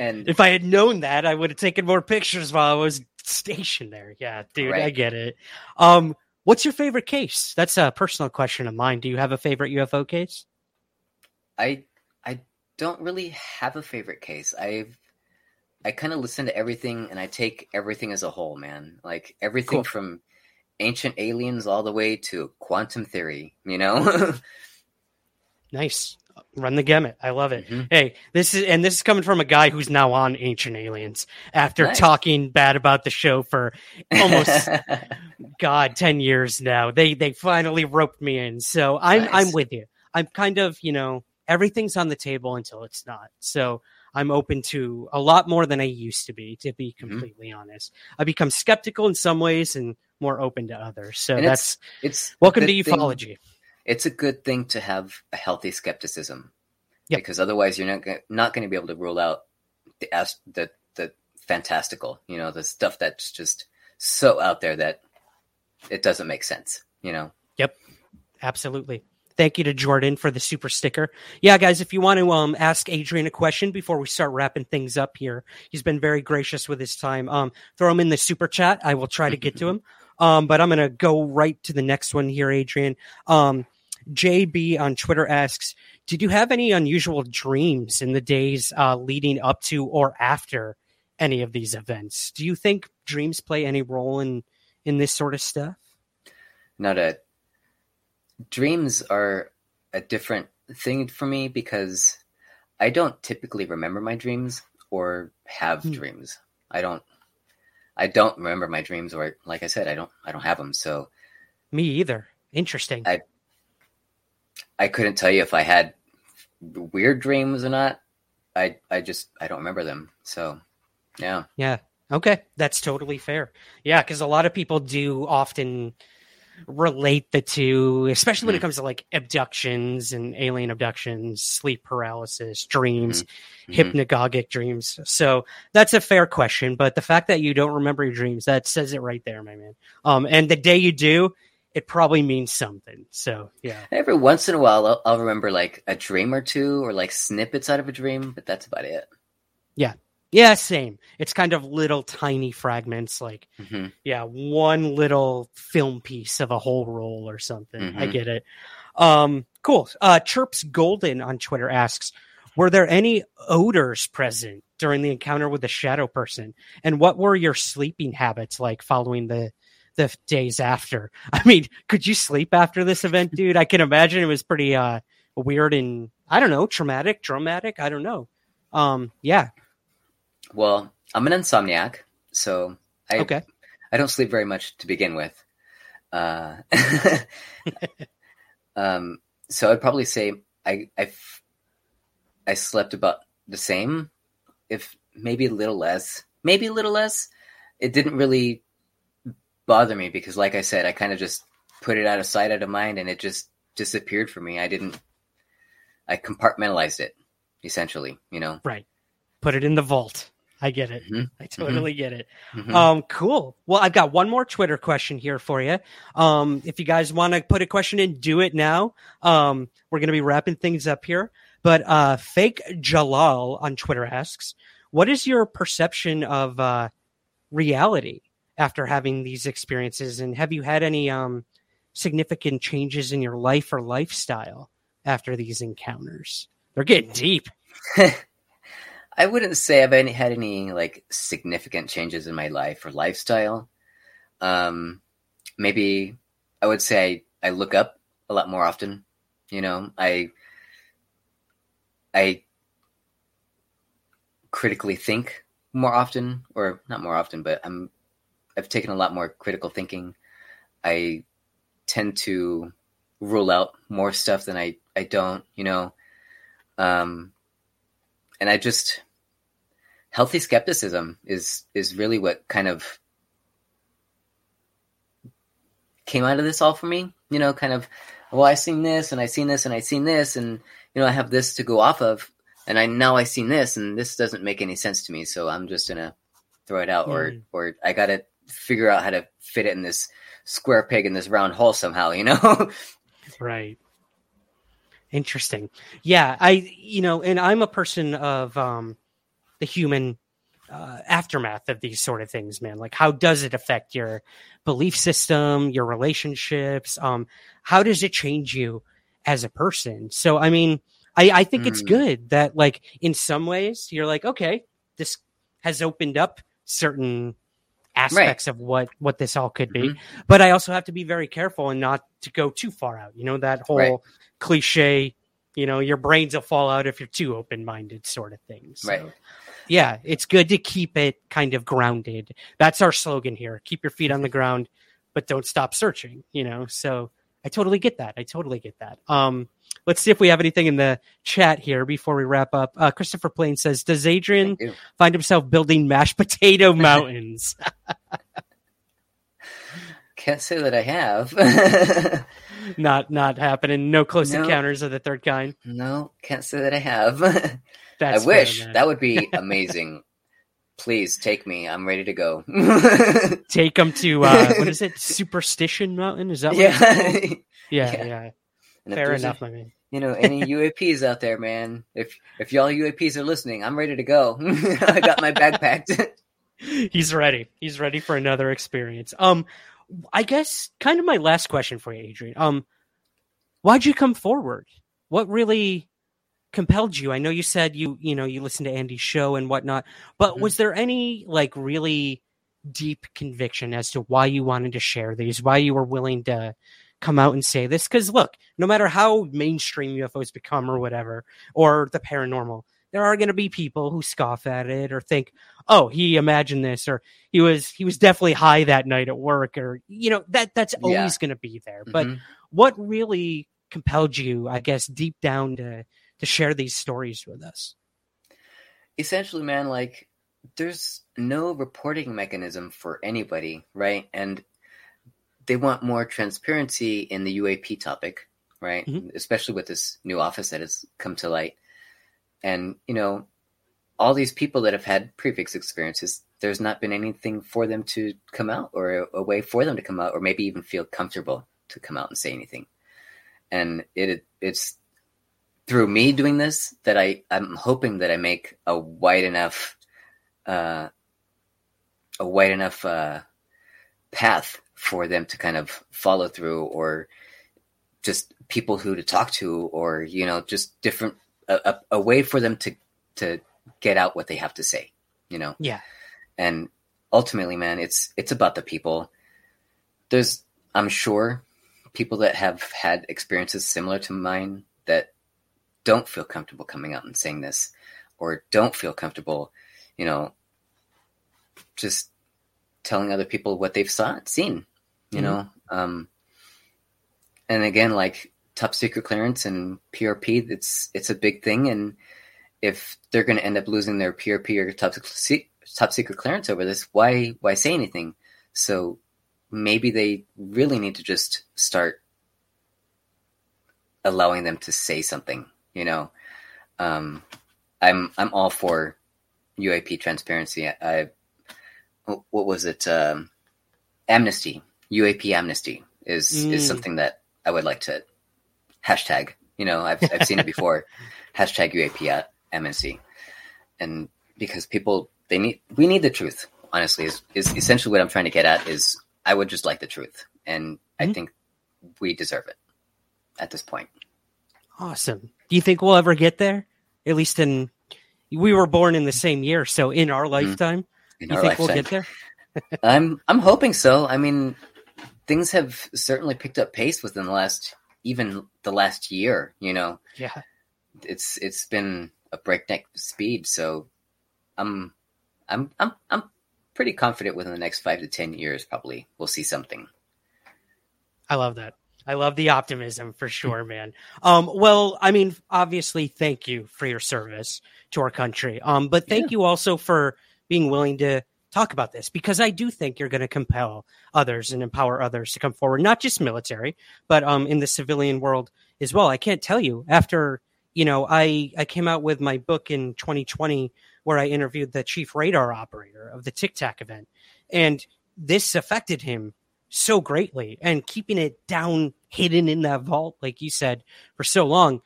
And if I had known that, I would have taken more pictures while I was stationed there. Yeah, dude, right. I get it. What's your favorite case? That's a personal question of mine. Do you have a favorite UFO case? I don't really have a favorite case. I kind of listen to everything, and I take everything as a whole, man. Like everything from Ancient Aliens all the way to quantum theory, you know? Nice. Run the gamut. I love it. Mm-hmm. Hey, this is coming from a guy who's now on Ancient Aliens after talking bad about the show for almost 10 years now. They finally roped me in. So I'm with you. I'm kind of, you know, everything's on the table until it's not. So I'm open to a lot more than I used to be completely honest. I become skeptical in some ways and more open to others. So and it's welcome to ufology. It's a good thing to have a healthy skepticism because otherwise you're not going to be able to rule out the fantastical, you know, the stuff that's just so out there that it doesn't make sense, you know? Yep, absolutely. Thank you to Jordan for the super sticker. Yeah, guys, if you want to ask Adrian a question before we start wrapping things up here, he's been very gracious with his time. Throw him in the super chat. I will try to get to him. But I'm going to go right to the next one here, Adrian. JB on Twitter asks, did you have any unusual dreams in the days leading up to or after any of these events? Do you think dreams play any role in this sort of stuff? Dreams are a different thing for me because I don't typically remember my dreams or have dreams. I don't remember my dreams, or like I said, I don't have them. So me either. Interesting. I couldn't tell you if I had weird dreams or not. I don't remember them. So yeah. Yeah. Okay. That's totally fair. Yeah. 'Cause a lot of people do often relate the two, especially when it comes to like abductions and alien abductions, sleep paralysis, dreams, hypnagogic dreams. So that's a fair question, but the fact that you don't remember your dreams, that says it right there, my man. And the day you do, it probably means something. So yeah, every once in a while I'll remember like a dream or two or like snippets out of a dream, but that's about it. Yeah, same. It's kind of little tiny fragments, like, one little film piece of a whole roll or something. I get it. Cool. Chirps Golden on Twitter asks, were there any odors present during the encounter with the shadow person? And what were your sleeping habits like following the days after? I mean, could you sleep after this event, dude? I can imagine it was pretty weird and, I don't know, traumatic, dramatic. I don't know. Yeah. Well, I'm an insomniac, so I don't sleep very much to begin with. So I'd probably say I slept about the same, if maybe a little less. It didn't really bother me because, like I said, I kind of just put it out of sight, out of mind, and it just disappeared for me. I compartmentalized it, essentially, you know? Right. Put it in the vault. I get it. Mm-hmm. I totally get it. Mm-hmm. Cool. Well, I've got one more Twitter question here for you. If you guys want to put a question in, do it now. We're going to be wrapping things up here. But Fake Jalal on Twitter asks, what is your perception of reality after having these experiences? And have you had any significant changes in your life or lifestyle after these encounters? They're getting deep. I wouldn't say I've had any like significant changes in my life or lifestyle. Maybe I would say I look up a lot more often. You know, I critically think more often, or not more often, but I've taken a lot more critical thinking. I tend to rule out more stuff than I don't, you know. And I just, healthy skepticism is really what kind of came out of this all for me, you know, kind of, well, I've seen this and I've seen this and I've seen this and, you know, I have this to go off of and I've seen this and this doesn't make any sense to me. So I'm just going to throw it out or I got to figure out how to fit it in this square peg in this round hole somehow, you know? Right. Interesting. Yeah. And I'm a person of the human aftermath of these sort of things, man. Like, how does it affect your belief system, your relationships? How does it change you as a person? So, I mean, I think it's good that, like, in some ways you're like, okay, this has opened up certain aspects of what this all could be. But I also have to be very careful and not to go too far out. You know, that whole cliche, you know, your brains will fall out if you're too open-minded sort of thing. So, yeah, it's good to keep it kind of grounded. That's our slogan here. Keep your feet on the ground, but don't stop searching, you know? So I totally get that. Let's see if we have anything in the chat here before we wrap up. Christopher Plain says, does Adrian find himself building mashed potato mountains? Can't say that I have. Not happening. No close encounters of the third kind. No, can't say that I have. That's I wish. That would be amazing. Please take me. I'm ready to go. Take them to, what is it? Superstition Mountain? Is that what it's called? Yeah. Fair enough, I mean. You know, any UAPs out there, man, if y'all UAPs are listening, I'm ready to go. I got my bag packed. He's ready for another experience. I guess kind of my last question for you, Adrian. Why'd you come forward? What really compelled you? I know you said you listened to Andy's show and whatnot, but was there any like really deep conviction as to why you wanted to share these, why you were willing to come out and say this? Because look, no matter how mainstream UFOs become or whatever, or the paranormal, there are going to be people who scoff at it or think, oh, he imagined this, or he was definitely high that night at work, or, you know, that's always going to be there. But what really compelled you, I guess, deep down to share these stories with us? Essentially, man, like, there's no reporting mechanism for anybody, right? And they want more transparency in the UAP topic, right? Especially with this new office that has come to light. And, you know, all these people that have had previous experiences, there's not been anything for them to come out, or a way for them to come out, or maybe even feel comfortable to come out and say anything. And it's through me doing this that I'm hoping that I make a wide enough path for them to kind of follow through, or just people who to talk to, or, you know, just different, a way for them to get out what they have to say, you know? Yeah. And ultimately, man, it's about the people. There's, I'm sure, people that have had experiences similar to mine that don't feel comfortable coming out and saying this, or don't feel comfortable, you know, just telling other people what they've seen, you know? And again, like, top secret clearance and PRP, it's a big thing. And if they're going to end up losing their PRP or top secret clearance over this, why say anything? So maybe they really need to just start allowing them to say something, you know? I'm all for UAP transparency. Amnesty, UAP amnesty is something that I would like to hashtag. You know, I've seen it before. Hashtag UAP amnesty, and because people we need the truth. Honestly, is essentially what I'm trying to get at. Is I would just like the truth, and I think we deserve it at this point. Awesome. Do you think we'll ever get there? At least we were born in the same year, so in our lifetime, we'll get there? I'm hoping so. I mean, things have certainly picked up pace within the last year, you know. Yeah. It's been a breakneck speed, so I'm pretty confident within the next 5 to 10 years probably we'll see something. I love that. I love the optimism for sure, man. Well, I mean, obviously, thank you for your service to our country. But thank you also for being willing to talk about this, because I do think you're going to compel others and empower others to come forward, not just military, but in the civilian world as well. I can't tell you, after, you know, I came out with my book in 2020 where I interviewed the chief radar operator of the Tic Tac event, and this affected him so greatly, and keeping it down, hidden in that vault, like you said, for so long,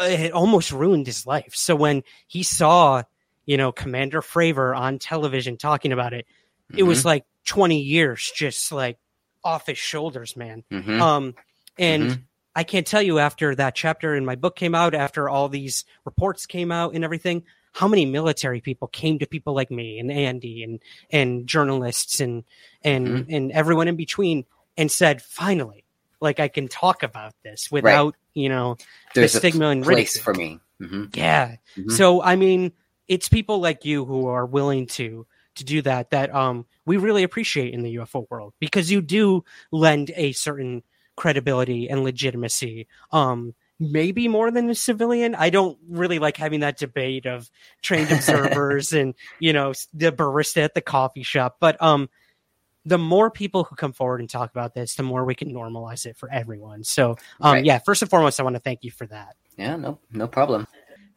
it almost ruined his life. So when he saw, you know, Commander Fravor on television talking about it, it was like 20 years just like off his shoulders, man. I can't tell you, after that chapter in my book came out, after all these reports came out and everything, how many military people came to people like me and Andy and journalists and everyone in between and said, finally, like, I can talk about this without, you know, there's the stigma and ridicule for me. Yeah. So, I mean, it's people like you who are willing to do that we really appreciate in the UFO world, because you do lend a certain credibility and legitimacy, maybe more than a civilian. I don't really like having that debate of trained observers and, you know, the barista at the coffee shop. But the more people who come forward and talk about this, the more we can normalize it for everyone. So, yeah, first and foremost, I want to thank you for that. Yeah, no problem.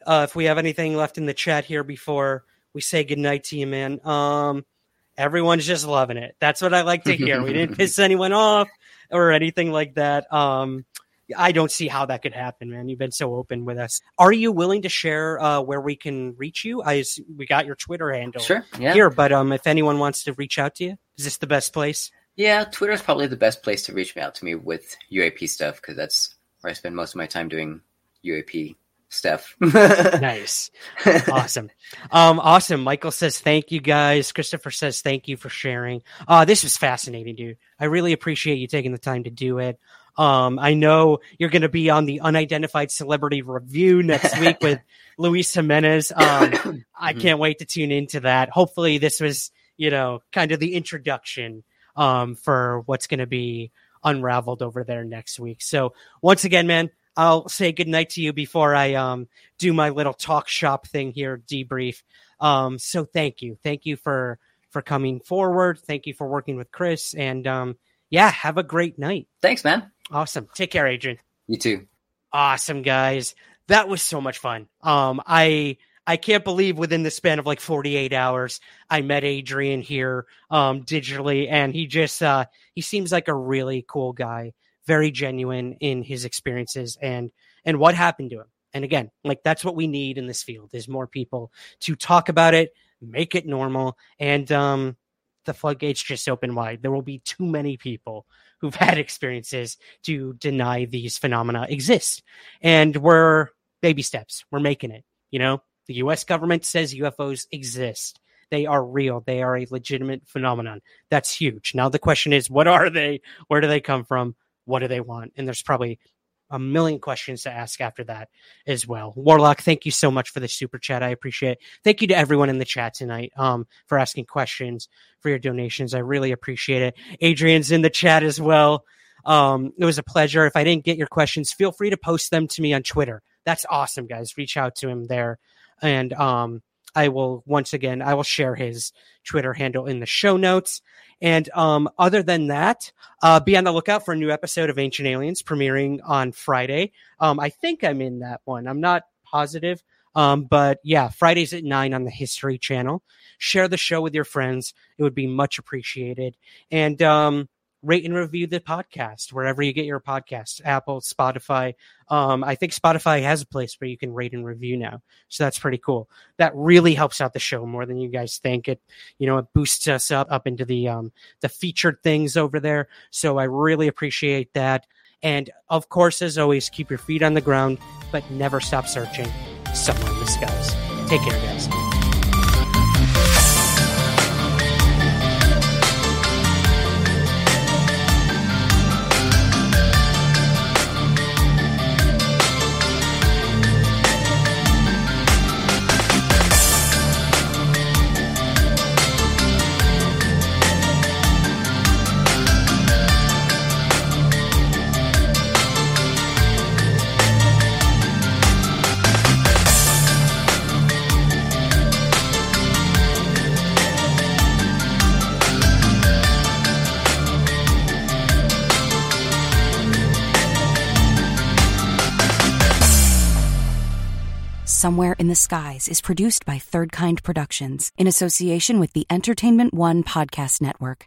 If we have anything left in the chat here before we say goodnight to you, man, everyone's just loving it. That's what I like to hear. We didn't piss anyone off or anything like that. I don't see how that could happen, man. You've been so open with us. Are you willing to share where we can reach you? We got your Twitter handle here, but if anyone wants to reach out to you, is this the best place? Yeah, Twitter is probably the best place to reach out to me with UAP stuff, because that's where I spend most of my time doing UAP stuff. Nice. Awesome. Awesome. Michael says, thank you guys. Christopher says, thank you for sharing. This was fascinating, dude. I really appreciate you taking the time to do it. I know you're going to be on the Unidentified Celebrity Review next week with Luis Jimenez. I can't wait to tune into that. Hopefully this was, you know, kind of the introduction for what's going to be unraveled over there next week. So once again, man, I'll say goodnight to you before I do my little talk shop thing here, debrief. So thank you. Thank you for coming forward. Thank you for working with Chris. And yeah, have a great night. Thanks, man. Awesome. Take care, Adrian. You too. Awesome, guys. That was so much fun. I can't believe within the span of like 48 hours, I met Adrian here digitally, and he just he seems like a really cool guy. Very genuine in his experiences and what happened to him. And again, like, that's what we need in this field, is more people to talk about it, make it normal. And the floodgates just open wide. There will be too many people who've had experiences to deny these phenomena exist. And we're baby steps. We're making it. You know, the U.S. government says UFOs exist. They are real. They are a legitimate phenomenon. That's huge. Now the question is, what are they? Where do they come from? What do they want? And there's probably a million questions to ask after that as well. Warlock, thank you so much for the super chat. I appreciate it. Thank you to everyone in the chat tonight for asking questions, for your donations. I really appreciate it. Adrian's in the chat as well. It was a pleasure. If I didn't get your questions, feel free to post them to me on Twitter. That's awesome, guys. Reach out to him there. And I will share his Twitter handle in the show notes. And other than that, be on the lookout for a new episode of Ancient Aliens premiering on Friday. I think I'm in that one. I'm not positive. But yeah, Fridays at 9 on the History Channel. Share the show with your friends. It would be much appreciated. And rate and review the podcast wherever you get your podcasts, Apple, Spotify. I think Spotify has a place where you can rate and review now. So that's pretty cool. That really helps out the show more than you guys think. It, you know, it boosts us up into the featured things over there. So I really appreciate that. And of course, as always, keep your feet on the ground, but never stop searching somewhere in the skies. Take care, guys. Somewhere in the Skies is produced by Third Kind Productions in association with the Entertainment One Podcast Network.